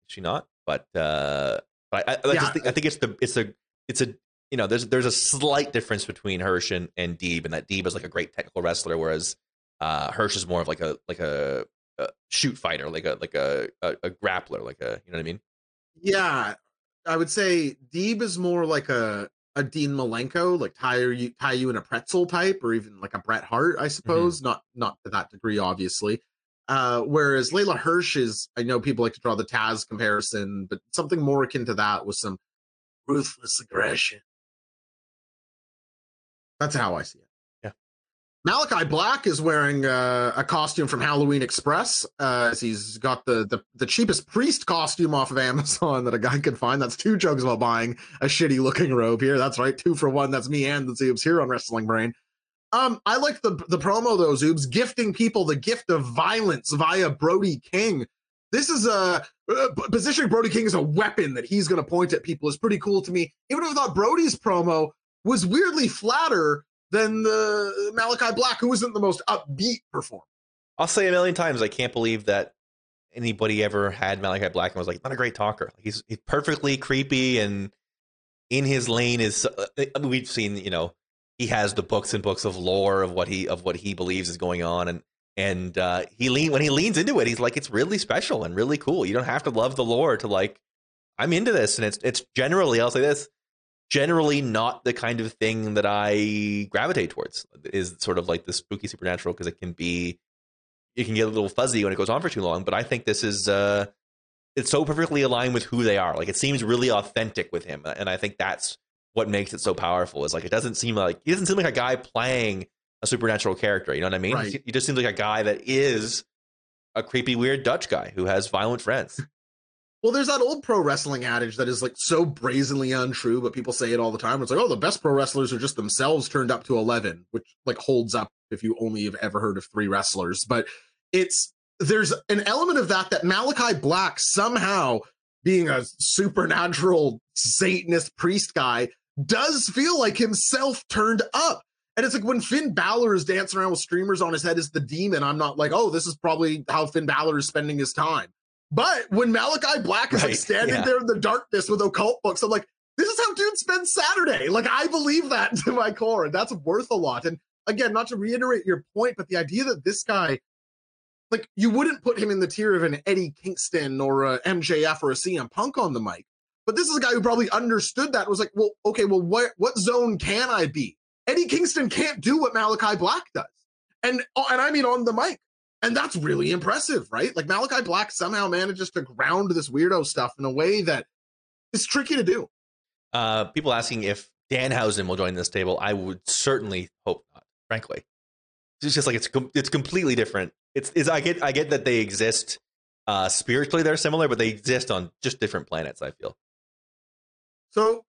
she not? But I think it's there's a slight difference between Hirsch and Deeb, and that Deeb is like a great technical wrestler, whereas Hirsch is more of like a shoot fighter, like a grappler, you know what I mean? Yeah, I would say Deeb is more like a Dean Malenko, like tie you in a pretzel type, or even like a Bret Hart, I suppose. Mm-hmm. Not to that degree, obviously. Whereas Layla Hirsch is, I know people like to draw the Taz comparison, but something more akin to that with some ruthless aggression. That's how I see it. Malakai Black is wearing a costume from Halloween Express, as he's got the cheapest priest costume off of Amazon that a guy could find. That's two jokes about buying a shitty looking robe here. That's right, 2 for 1. That's me and the Zoobs here on Wrestling Brain. I like the promo though, Zoobs, gifting people the gift of violence via Brody King. This is positioning Brody King as a weapon that he's going to point at people is pretty cool to me. Even if I thought Brody's promo was weirdly flatter than the Malakai Black, who isn't the most upbeat performer. I'll say a million times, I can't believe that anybody ever had Malakai Black and was like, not a great talker. Like, he's perfectly creepy and in his lane is. I mean, we've seen, he has the books and books of lore of what he believes is going on, and when he leans into it, he's like, it's really special and really cool. You don't have to love the lore to like, I'm into this, and it's generally, I'll say this, generally not the kind of thing that I gravitate towards, is sort of like the spooky supernatural, because it can get a little fuzzy when it goes on for too long. But I think this is it's so perfectly aligned with who they are. Like, it seems really authentic with him, and I think that's what makes it so powerful, is like he doesn't seem like a guy playing a supernatural character, you know what I mean? Right. He just seems like a guy that is a creepy, weird Dutch guy who has violent friends. Well, there's that old pro wrestling adage that is like so brazenly untrue, but people say it all the time. It's like, oh, the best pro wrestlers are just themselves turned up to 11, which like holds up if you only have ever heard of 3 wrestlers. But it's there's an element of that Malakai Black somehow being a supernatural Satanist priest guy does feel like himself turned up. And it's like when Finn Balor is dancing around with streamers on his head as the demon, I'm not like, oh, this is probably how Finn Balor is spending his time. But when Malakai Black is like standing there in the darkness with occult books, I'm like, this is how dude spends Saturday. Like, I believe that to my core, and that's worth a lot. And again, not to reiterate your point, but the idea that this guy, like, you wouldn't put him in the tier of an Eddie Kingston or a MJF or a CM Punk on the mic. But this is a guy who probably understood that, was like, well, okay, well, what zone can I be? Eddie Kingston can't do what Malakai Black does. And I mean on the mic. And that's really impressive, right? Like, Malakai Black somehow manages to ground this weirdo stuff in a way that is tricky to do. People asking if Danhausen will join this table. I would certainly hope not, frankly. It's just like, it's completely different. I get that they exist spiritually, they're similar, but they exist on just different planets, I feel. So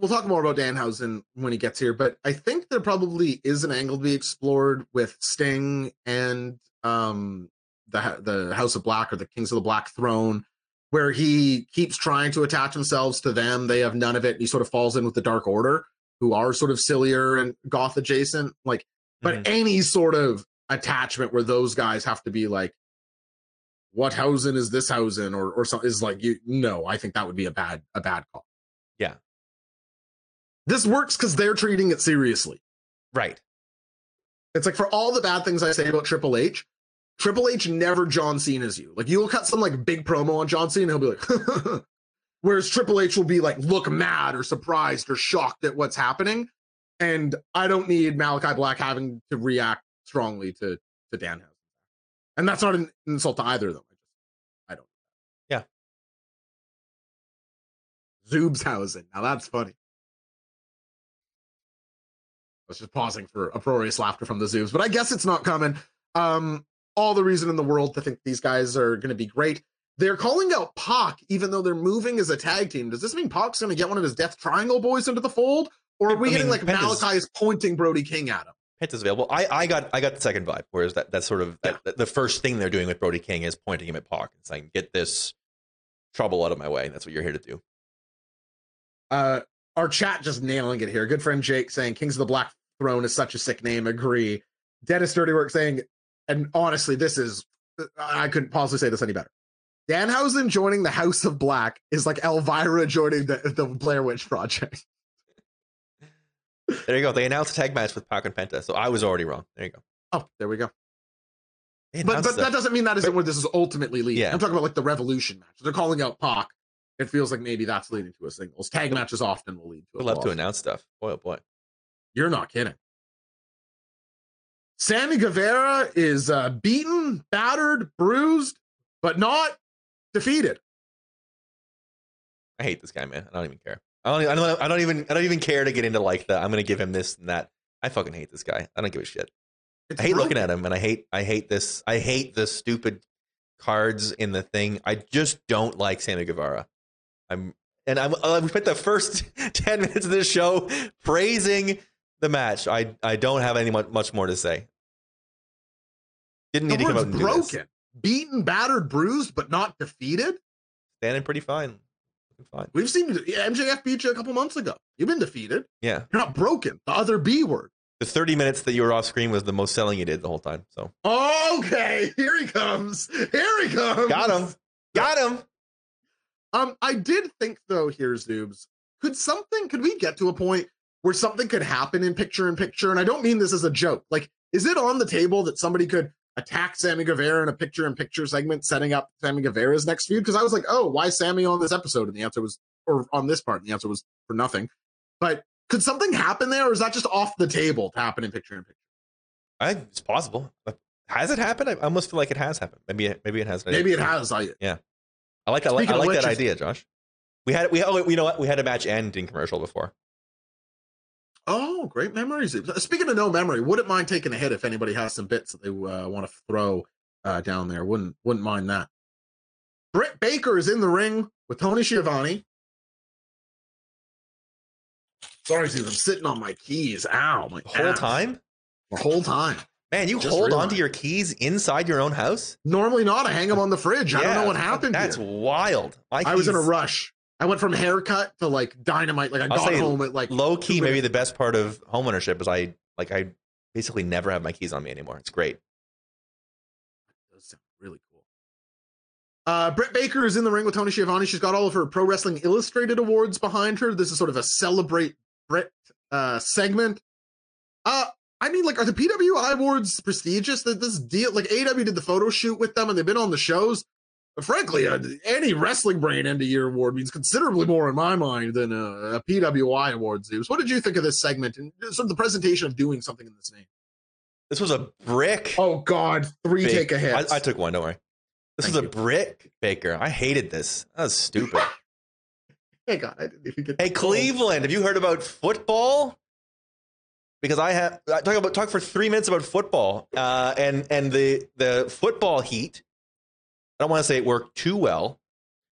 we'll talk more about Danhausen when he gets here, but I think there probably is an angle to be explored with Sting and the House of Black, or the Kings of the Black Throne, where he keeps trying to attach themselves to them. They have none of it. And he sort of falls in with the Dark Order, who are sort of sillier and goth adjacent. Like, but any sort of attachment where those guys have to be like, what Hausen is this Hausen, or something, is like, no, I think that would be a bad call. Yeah. This works because they're treating it seriously. Right. It's like, for all the bad things I say about Triple H never John Cena's you. Like, you'll cut some like big promo on John Cena, he'll be like, whereas Triple H will be like, look mad or surprised or shocked at what's happening. And I don't need Malakai Black having to react strongly to Danhausen. And that's not an insult to either of them. I don't. Yeah. Zoobshausen. Now that's funny. I was just pausing for uproarious laughter from the Zoobs, but I guess it's not coming. All the reason in the world to think these guys are going to be great. They're calling out Pac, even though they're moving as a tag team. Does this mean Pac's going to get one of his Death Triangle boys into the fold? Or are we getting like Malakai is pointing Brody King at him? Pent is available. I got the second vibe, whereas that's sort of the first thing they're doing with Brody King is pointing him at Pac and saying, get this trouble out of my way. That's what you're here to do. Our chat just nailing it here. Good friend Jake saying Kings of the Black Throne is such a sick name. Agree. Dennis Dirty Work saying, and honestly, this is, I couldn't possibly say this any better. Danhausen joining the House of Black is like Elvira joining the Blair Witch Project. There you go. They announced a tag match with Pac and Penta, so I was already wrong. There you go. Oh, there we go. But that doesn't mean that isn't where this is ultimately leading. Yeah. I'm talking about like the Revolution match. They're calling out Pac. It feels like maybe that's leading to a singles. Tag matches often will lead to a loss. Love to announce stuff. Boy, oh boy. You're not kidding. Sammy Guevara is beaten, battered, bruised, but not defeated. I hate this guy, man. I don't even care. I don't even care to get into like the I'm gonna give him this and that. I fucking hate this guy. I don't give a shit. I hate looking at him, and I hate the stupid cards in the thing. I just don't like Sammy Guevara. We spent the first 10 minutes of this show praising the match. I don't have any much more to say. Didn't need to come out and do this. Broken, beaten, battered, bruised, but not defeated. Standing pretty fine. Fine. We've seen MJF beat you a couple months ago. You've been defeated. Yeah. You're not broken. The other B word. The 30 minutes that you were off screen was the most selling you did the whole time. So. Okay. Here he comes. Got him. I did think though here, Zoobs, could we get to a point where something could happen in picture-in-picture? And I don't mean this as a joke. Like, is it on the table that somebody could attack Sammy Guevara in a picture-in-picture segment, setting up Sammy Guevara's next feud? Because I was like, oh, why Sammy on this episode? And the answer was, or on this part, and the answer was for nothing. But could something happen there, or is that just off the table to happen in picture-in-picture? I think it's possible. But has it happened? I almost feel like it has happened. Maybe it has. Maybe it has. Yeah, I like that idea, Josh. You know what? We had a match end in commercial before. Oh, great memories. Speaking of no memory, wouldn't mind taking a hit if anybody has some bits that they want to throw down there. Wouldn't mind that. Britt Baker is in the ring with Tony Schiavone. Sorry, dude, I'm sitting on my keys. Ow, my whole time? The whole time. Man, you just hold on to your keys inside your own house? Normally not. I hang them on the fridge. Yeah, I don't know what happened. That's wild. I was in a rush. I went from haircut to like dynamite. Like I got home at like low key. Maybe the best part of homeownership is I basically never have my keys on me anymore. It's great. That does sound really cool. Britt Baker is in the ring with Tony Schiavone. She's got all of her Pro Wrestling Illustrated awards behind her. This is sort of a celebrate Britt segment. I mean, like, are the PWI awards prestigious? That this deal, like, AEW did the photo shoot with them, and they've been on the shows. But frankly, any wrestling brain end of year award means considerably more in my mind than a PWI awards do. So, what did you think of this segment and sort of the presentation of doing something in this name? This was a brick. Oh God, three big, take a hit. I took one. Don't worry. This Thank was you. A brick Baker. I hated this. That was stupid. Hey God, I didn't even get. Hey Cleveland, have you heard about football? Because I talk for 3 minutes about football and the football heat. I don't want to say it worked too well,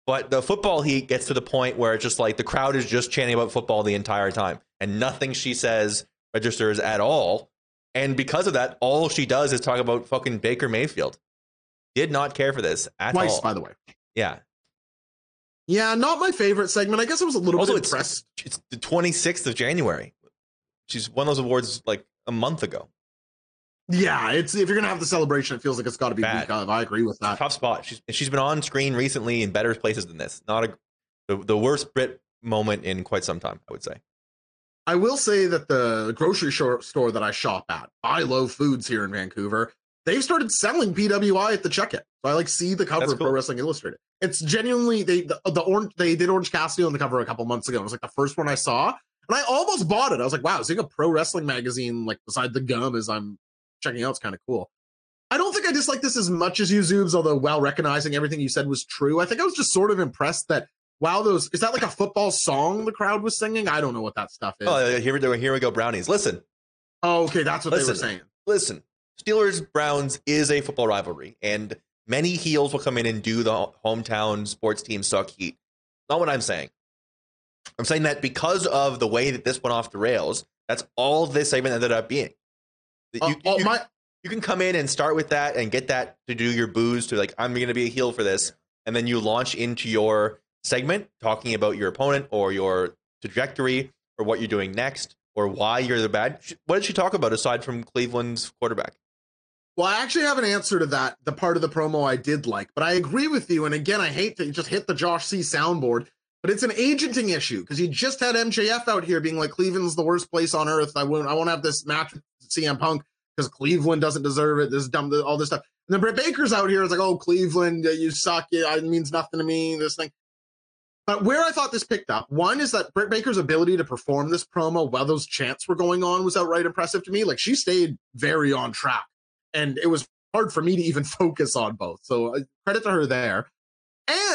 but the football heat gets to the point where it's just like the crowd is just chanting about football the entire time and nothing she says registers at all. And because of that, all she does is talk about fucking Baker Mayfield. Did not care for this at all. Twice, by the way. Yeah. Yeah, not my favorite segment. I guess I was a little bit impressed. It's the 26th of January. She's won those awards like a month ago. Yeah, it's if you're going to have the celebration, it feels like it's got to be week of. I agree with that. Tough spot. She's been on screen recently in better places than this. Not the worst Brit moment in quite some time, I would say. I will say that the grocery store that I shop at, I Love Foods here in Vancouver, they've started selling PWI at the checkout. So I like see the cover of Pro Wrestling Illustrated. It's genuinely they did Orange Cassidy on the cover a couple months ago. It was like the first one I saw. And I almost bought it. I was like, wow, seeing a pro wrestling magazine, like beside the gum as I'm checking out, it's kind of cool. I don't think I dislike this as much as you, Zoobs, although while recognizing everything you said was true, I think I was just sort of impressed that, wow, those, is that like a football song the crowd was singing? I don't know what that stuff is. Oh, here we go, Brownies. Listen. Oh, okay, that's what they were saying. Listen, Steelers-Browns is a football rivalry, and many heels will come in and do the hometown sports team suck heat. Not what I'm saying. I'm saying that because of the way that this went off the rails, that's all this segment ended up being. You can come in and start with that and get that to do your boos to like, I'm going to be a heel for this. And then you launch into your segment talking about your opponent or your trajectory or what you're doing next or why you're the bad. What did she talk about aside from Cleveland's quarterback? Well, I actually have an answer to that. The part of the promo I did like, but I agree with you. And again, I hate that you just hit the Josh C soundboard. But it's an agenting issue because you just had MJF out here being like, Cleveland's the worst place on earth. I won't have this match with CM Punk because Cleveland doesn't deserve it. This is dumb, all this stuff. And then Britt Baker's out here. It's like, oh, Cleveland, you suck. It means nothing to me, this thing. But where I thought this picked up, one is that Britt Baker's ability to perform this promo while those chants were going on was outright impressive to me. Like, she stayed very on track. And it was hard for me to even focus on both. So credit to her there.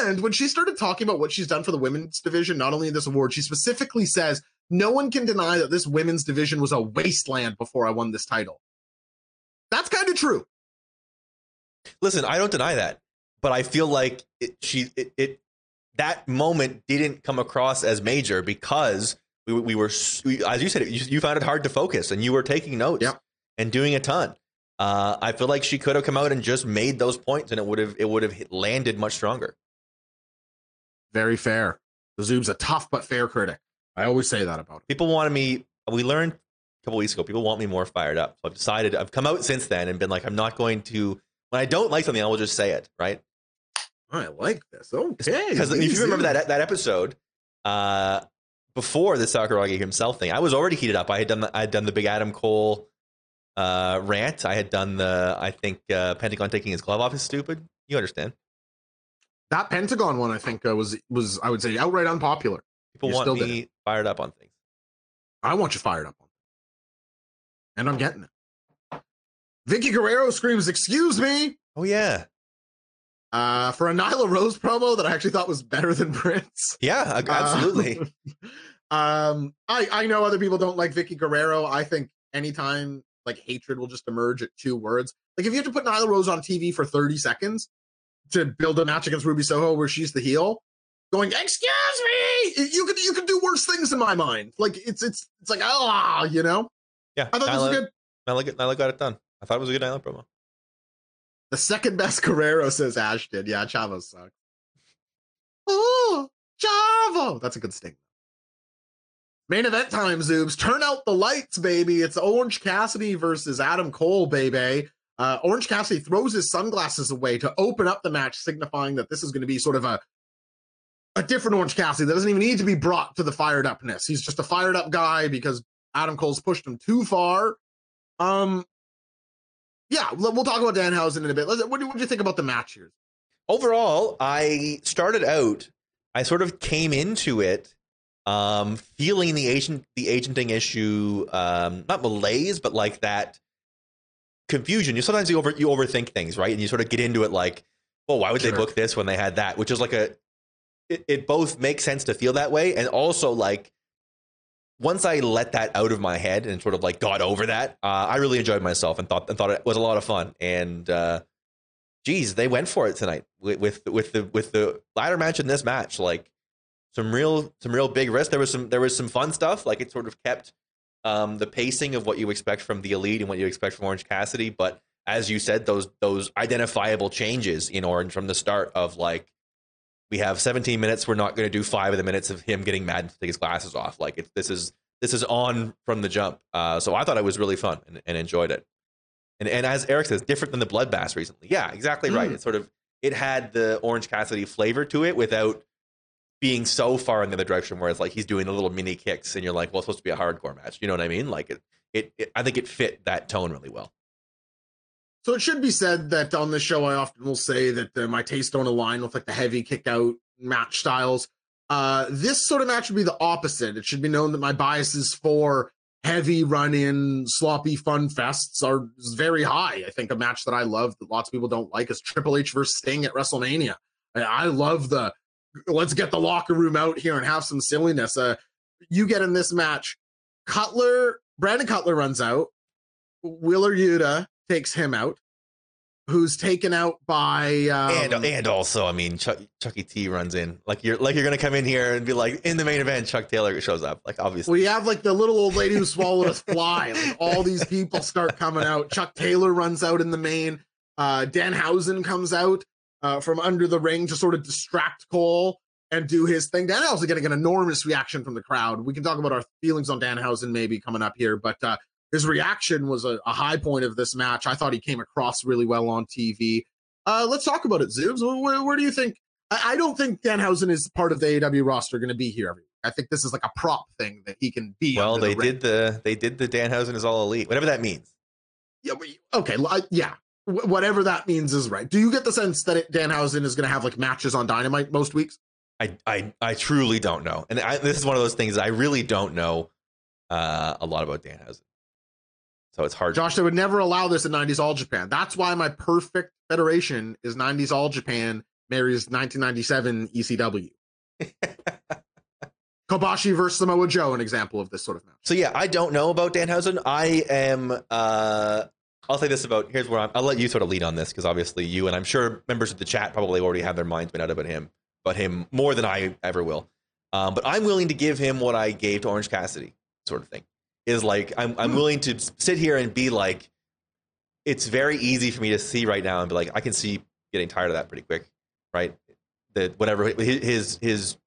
And when she started talking about what she's done for the women's division, not only in this award, she specifically says, no one can deny that this women's division was a wasteland before I won this title. That's kind of true. Listen, I don't deny that, but I feel like that moment didn't come across as major because we were, as you said, you found it hard to focus and you were taking notes and doing a ton. I feel like she could have come out and just made those points and it would have landed much stronger. Very fair. The Zoom's a tough but fair critic. I always say that about it. People wanted me. We learned a couple weeks ago. People want me more fired up. So I've decided. I've come out since then and been like, I'm not going to. When I don't like something, I will just say it. Right. I like this. Okay. Because if you remember that episode before the Sakuragi himself thing, I was already heated up. I had done the big Adam Cole rant. I had done I think Pentagon taking his glove off is stupid. You understand that Pentagon one? I think was I would say outright unpopular. People want me fired up on things. I want you fired up on things, and I'm getting it. Vicky Guerrero screams, "Excuse me!" Oh yeah, for a Nyla Rose promo that I actually thought was better than Brits. Yeah, absolutely. I know other people don't like Vicky Guerrero. I think anytime. Like hatred will just emerge at two words. Like if you have to put Nyla Rose on TV for 30 seconds to build a match against Ruby Soho where she's the heel, going, excuse me, you could do worse things in my mind. Like it's like, ah, you know? Yeah. I thought Nyla, this was good. Nyla got it done. I thought it was a good Island promo. The second best Guerrero, says Ashton. Yeah, Chavo sucks. Oh, Chavo. That's a good Sting. Main event time, Zoobs. Turn out the lights, baby. It's Orange Cassidy versus Adam Cole, baby. Orange Cassidy throws his sunglasses away to open up the match, signifying that this is going to be sort of a different Orange Cassidy that doesn't even need to be brought to the fired upness. He's just a fired up guy because Adam Cole's pushed him too far. Yeah, we'll talk about Danhausen in a bit. What do you think about the match here? Overall, I sort of came into it feeling the agenting issue, not malaise, but like that confusion. You overthink things, right? And you sort of get into it like, well, why would they book this when they had that? Which is like it both makes sense to feel that way, and also like once I let that out of my head and sort of like got over that, I really enjoyed myself and thought it was a lot of fun. And geez, they went for it tonight with the ladder match and this match. Like some real big risk. There was some fun stuff. Like it sort of kept the pacing of what you expect from the Elite and what you expect from Orange Cassidy. But as you said, those identifiable changes in Orange from the start of like, we have 17 minutes. We're not going to do 5 of the minutes of him getting mad and take his glasses off. Like this is on from the jump. So I thought it was really fun and enjoyed it. And as Eric says, different than the Bloodbath recently. Yeah, exactly right. It sort of, it had the Orange Cassidy flavor to it without being so far in the other direction where it's like, he's doing the little mini kicks and you're like, well, it's supposed to be a hardcore match. You know what I mean? Like I think it fit that tone really well. So it should be said that on this show, I often will say that my tastes don't align with like the heavy kick out match styles. This sort of match would be the opposite. It should be known that my biases for heavy run-in, sloppy fun fests are very high. I think a match that I love that lots of people don't like is Triple H versus Sting at WrestleMania. I love the, let's get the locker room out here and have some silliness. You get in this match, Brandon Cutler runs out, Wheeler Yuta takes him out, who's taken out by and also, I mean, Chucky T runs in. Like you're gonna come in here and be like, in the main event, Chuck Taylor shows up. Like obviously, we have like the little old lady who swallowed a fly. Like, all these people start coming out. Chuck Taylor runs out in the main. Danhausen comes out from under the ring to sort of distract Cole and do his thing. Danhausen getting an enormous reaction from the crowd. We can talk about our feelings on Danhausen maybe coming up here, but his reaction was a high point of this match. I thought he came across really well on TV. Let's talk about it, Zoobs. Where do you think? I don't think Danhausen is part of the AEW roster going to be here every week. I think this is like a prop thing that he can be. Well, they did the Danhausen is all elite, whatever that means. Yeah. Okay. Yeah. Whatever that means is right. Do you get the sense that Danhausen is going to have like matches on Dynamite most weeks? I truly don't know. And this is one of those things I really don't know a lot about Danhausen. So it's hard. Josh, they would never allow this in 90s All Japan. That's why my perfect federation is 90s All Japan marries 1997 ECW. Kobashi versus Samoa Joe, an example of this sort of match. So yeah, I don't know about Danhausen. I am, I'll say this about, here's where I'll let you sort of lead on this, because obviously you, and I'm sure members of the chat probably already have their minds made out about him, more than I ever will. But I'm willing to give him what I gave to Orange Cassidy sort of thing. Is like, I'm willing to sit here and be like, it's very easy for me to see right now and be like, I can see getting tired of that pretty quick, right? That whatever his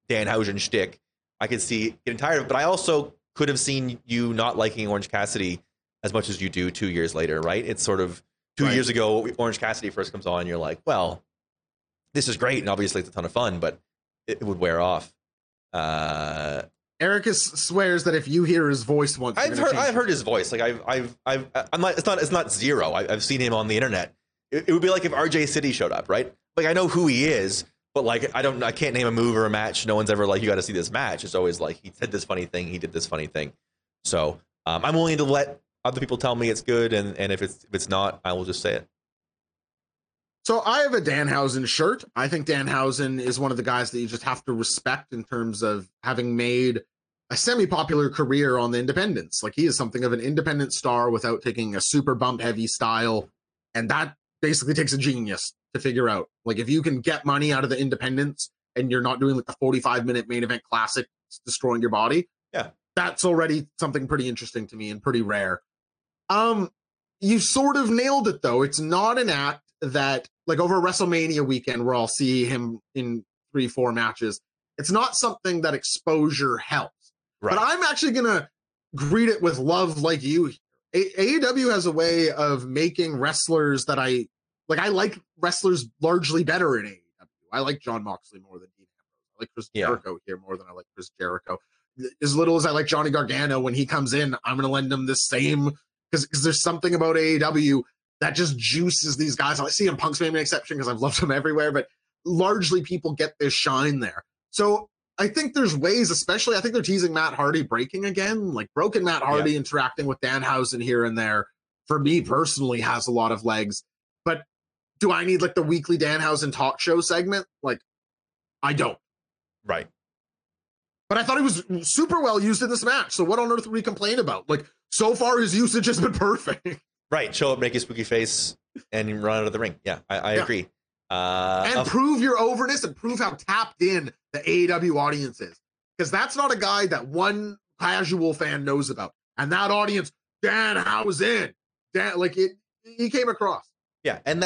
Danhausen shtick, I could see getting tired of it. But I also could have seen you not liking Orange Cassidy as much as you do 2 years later, right? It's sort of two years ago, Orange Cassidy first comes on, you're like, well, this is great, and obviously it's a ton of fun, but it would wear off. Ericus swears that if you hear his voice once, I've heard his voice. Like I'm not. It's not zero. I've seen him on the internet. It would be like if RJ City showed up, right? Like I know who he is, but like I can't name a move or a match. No one's ever like, you got to see this match. It's always like he said this funny thing, he did this funny thing. So I'm willing to let other people tell me it's good, and if it's not, I will just say it. So I have a Danhausen shirt. I think Danhausen is one of the guys that you just have to respect in terms of having made a semi-popular career on the independents. Like he is something of an independent star without taking a super bump heavy style. And that basically takes a genius to figure out. Like if you can get money out of the independents and you're not doing like a 45-minute main event classic destroying your body. Yeah. That's already something pretty interesting to me and pretty rare. You sort of nailed it, though. It's not an act that, like, over WrestleMania weekend where I'll see him in 3-4 matches, it's not something that exposure helps. Right. But I'm actually going to greet it with love like you. AEW has a way of making wrestlers that I like. I like wrestlers largely better in AEW. I like Jon Moxley more than Dean Ambrose. I like Chris Jericho here more than I like Chris Jericho. As little as I like Johnny Gargano, when he comes in, I'm going to lend him the same, because there's something about AEW that just juices these guys. I see him, Punk's made an exception because I've loved him everywhere, but largely people get this shine there. So I think there's ways, especially I think they're teasing Matt Hardy breaking again, like broken Matt Hardy interacting with Danhausen here and there, for me personally has a lot of legs. But do I need like the weekly Danhausen talk show segment? Like, I don't. Right. But I thought he was super well used in this match. So what on earth would we complain about? Like, so far his usage has been perfect. Right. Show up, make a spooky face, and run out of the ring. Yeah, I agree. And prove your overness and prove how tapped in the AEW audience is. Because that's not a guy that one casual fan knows about. And that audience, Danhausen. He came across. Yeah, and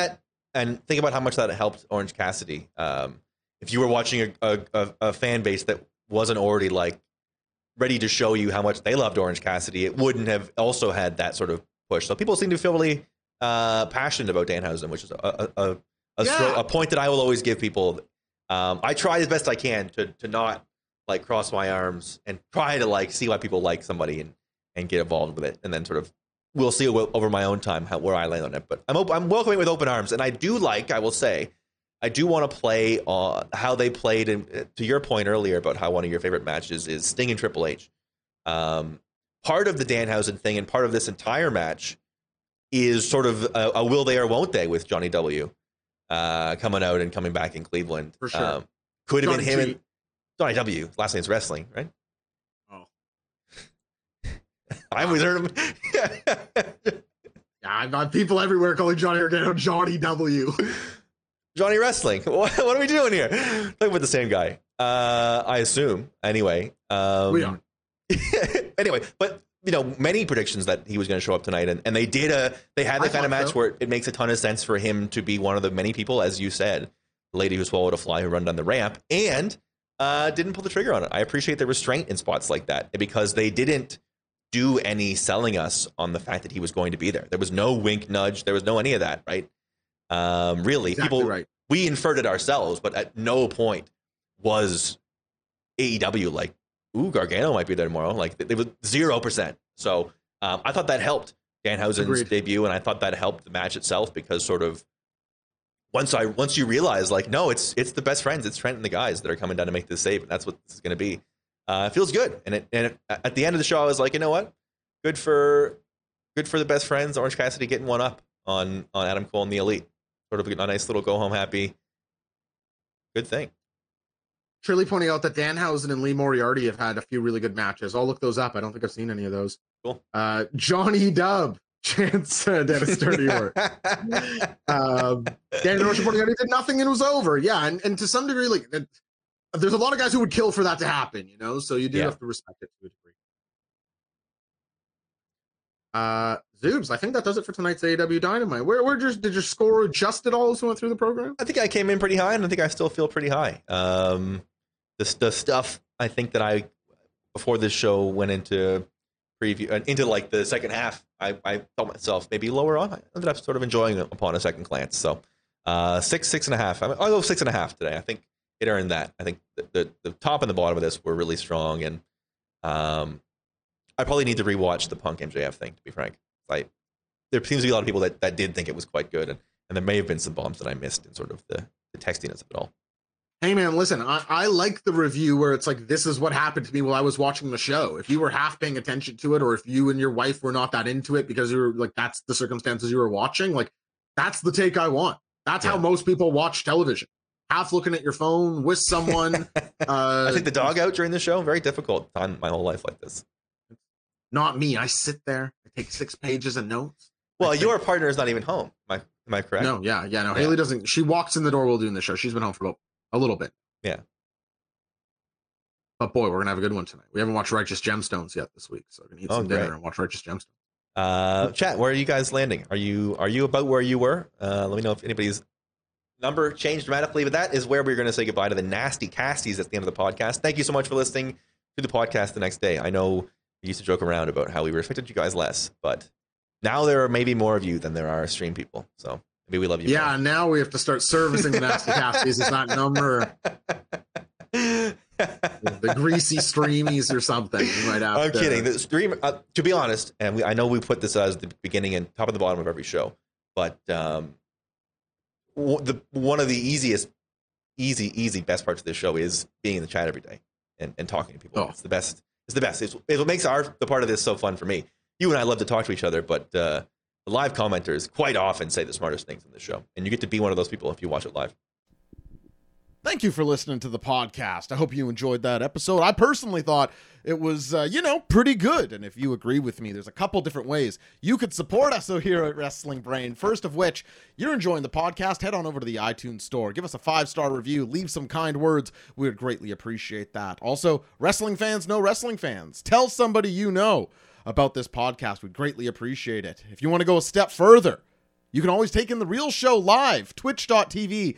think about how much that helped Orange Cassidy. If you were watching a fan base that wasn't already like ready to show you how much they loved Orange Cassidy, it wouldn't have also had that sort of push. So people seem to feel really passionate about Danhausen, which is a point that I will always give people. I try as best I can to not like cross my arms and try to like see why people like somebody and get involved with it, and then sort of we'll see over my own time where I land on it. But I'm welcoming with open arms, and I do want to play how they played. And to your point earlier about how one of your favorite matches is Sting and Triple H. Part of the Danhausen thing and part of this entire match is sort of a will they or won't they with Johnny W. Coming out and coming back in Cleveland. For sure. Could have been him and Johnny W. Last name's Wrestling, right? Oh. I always heard him. I've got people everywhere calling Johnny Gargano Johnny W. Johnny Wrestling. What are we doing here? Talking about the same guy. I assume. Anyway. We are. Anyway, but you know, many predictions that he was going to show up tonight, and they did. They had the kind of match where it makes a ton of sense for him to be one of the many people, as you said, the lady who swallowed a fly who ran down the ramp and didn't pull the trigger on it. I appreciate the restraint in spots like that, because they didn't do any selling us on the fact that he was going to be there. There was no wink, nudge. There was no any of that, right? Really, exactly people. Right. We inferred it ourselves, but at no point was AEW like, ooh, Gargano might be there tomorrow. Like, they were 0%. So I thought that helped Danhausen's debut, and I thought that helped the match itself, because sort of once you realize, like, no, it's the best friends, it's Trent and the guys that are coming down to make this save, and that's what this is going to be. It feels good, and at the end of the show, I was like, you know what, good for the best friends, Orange Cassidy getting one up on Adam Cole and the Elite, sort of a nice little go home happy, good thing. Shirley pointing out that Danhausen and Lee Moriarty have had a few really good matches. I'll look those up. I don't think I've seen any of those. Cool. Johnny Dub. Chance did a sturdy work. Daniel Garcia pointing out he did nothing and it was over. Yeah, and to some degree, like, there's a lot of guys who would kill for that to happen, you know? So you do have to respect it to a degree. Zoobs, I think that does it for tonight's AEW Dynamite. Did your score adjust at all as we went through the program? I think I came in pretty high, and I think I still feel pretty high. The stuff I think that I before this show went into preview and into like the second half, I felt myself maybe lower on. I ended up sort of enjoying it upon a second glance. So 6.5. I'll go 6.5 today. I think it earned that. I think the top and the bottom of this were really strong, and I probably need to rewatch the Punk MJF thing, to be frank. There seems to be a lot of people that did think it was quite good, and there may have been some bombs that I missed in sort of the textiness of it all. Hey, man, listen, I like the review where it's like, this is what happened to me while I was watching the show. If you were half paying attention to it, or if you and your wife were not that into it because you were like, that's the circumstances you were watching, like, that's the take I want. That's how most people watch television. Half looking at your phone with someone. I think the dog out during the show, very difficult time my whole life like this. Not me. I sit there. I take 6 pages of notes. Well, your partner is not even home. Am I correct? No, yeah. No, Haley doesn't. She walks in the door while doing the show. She's been home for a little bit. Yeah. But boy, we're going to have a good one tonight. We haven't watched Righteous Gemstones yet this week, so we're going to eat some dinner and watch Righteous Gemstones. Chat, where are you guys landing? Are you about where you were? Let me know if anybody's number changed dramatically, but that is where we're going to say goodbye to the nasty Casties at the end of the podcast. Thank you so much for listening to the podcast the next day. I know we used to joke around about how we respected you guys less, but now there are maybe more of you than there are stream people. So maybe we love you. Yeah, more. Now we have to start servicing the nasty Casties. It's not number. The greasy streamies or something. You might have I'm kidding. The stream, to be honest, and I know we put this as the beginning and top and the bottom of every show, but one of the easy best parts of this show is being in the chat every day and talking to people. Oh. It's the best. It's the best. It's what makes the part of this so fun for me. You and I love to talk to each other, but the live commenters quite often say the smartest things in this show, and you get to be one of those people if you watch it live. Thank you for listening to the podcast. I hope you enjoyed that episode. I personally thought it was, pretty good. And if you agree with me, there's a couple different ways you could support us here at Wrestling Brain. First of which, you're enjoying the podcast, head on over to the iTunes store. Give us a 5-star review. Leave some kind words. We would greatly appreciate that. Also, wrestling fans know wrestling fans. Tell somebody you know about this podcast. We'd greatly appreciate it. If you want to go a step further, you can always take in the real show live, twitch.tv/WrestlingBrain.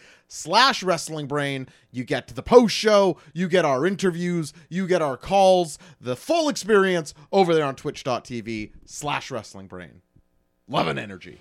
You get the post show, you get our interviews, you get our calls, the full experience over there on twitch.tv/WrestlingBrain. Love and energy.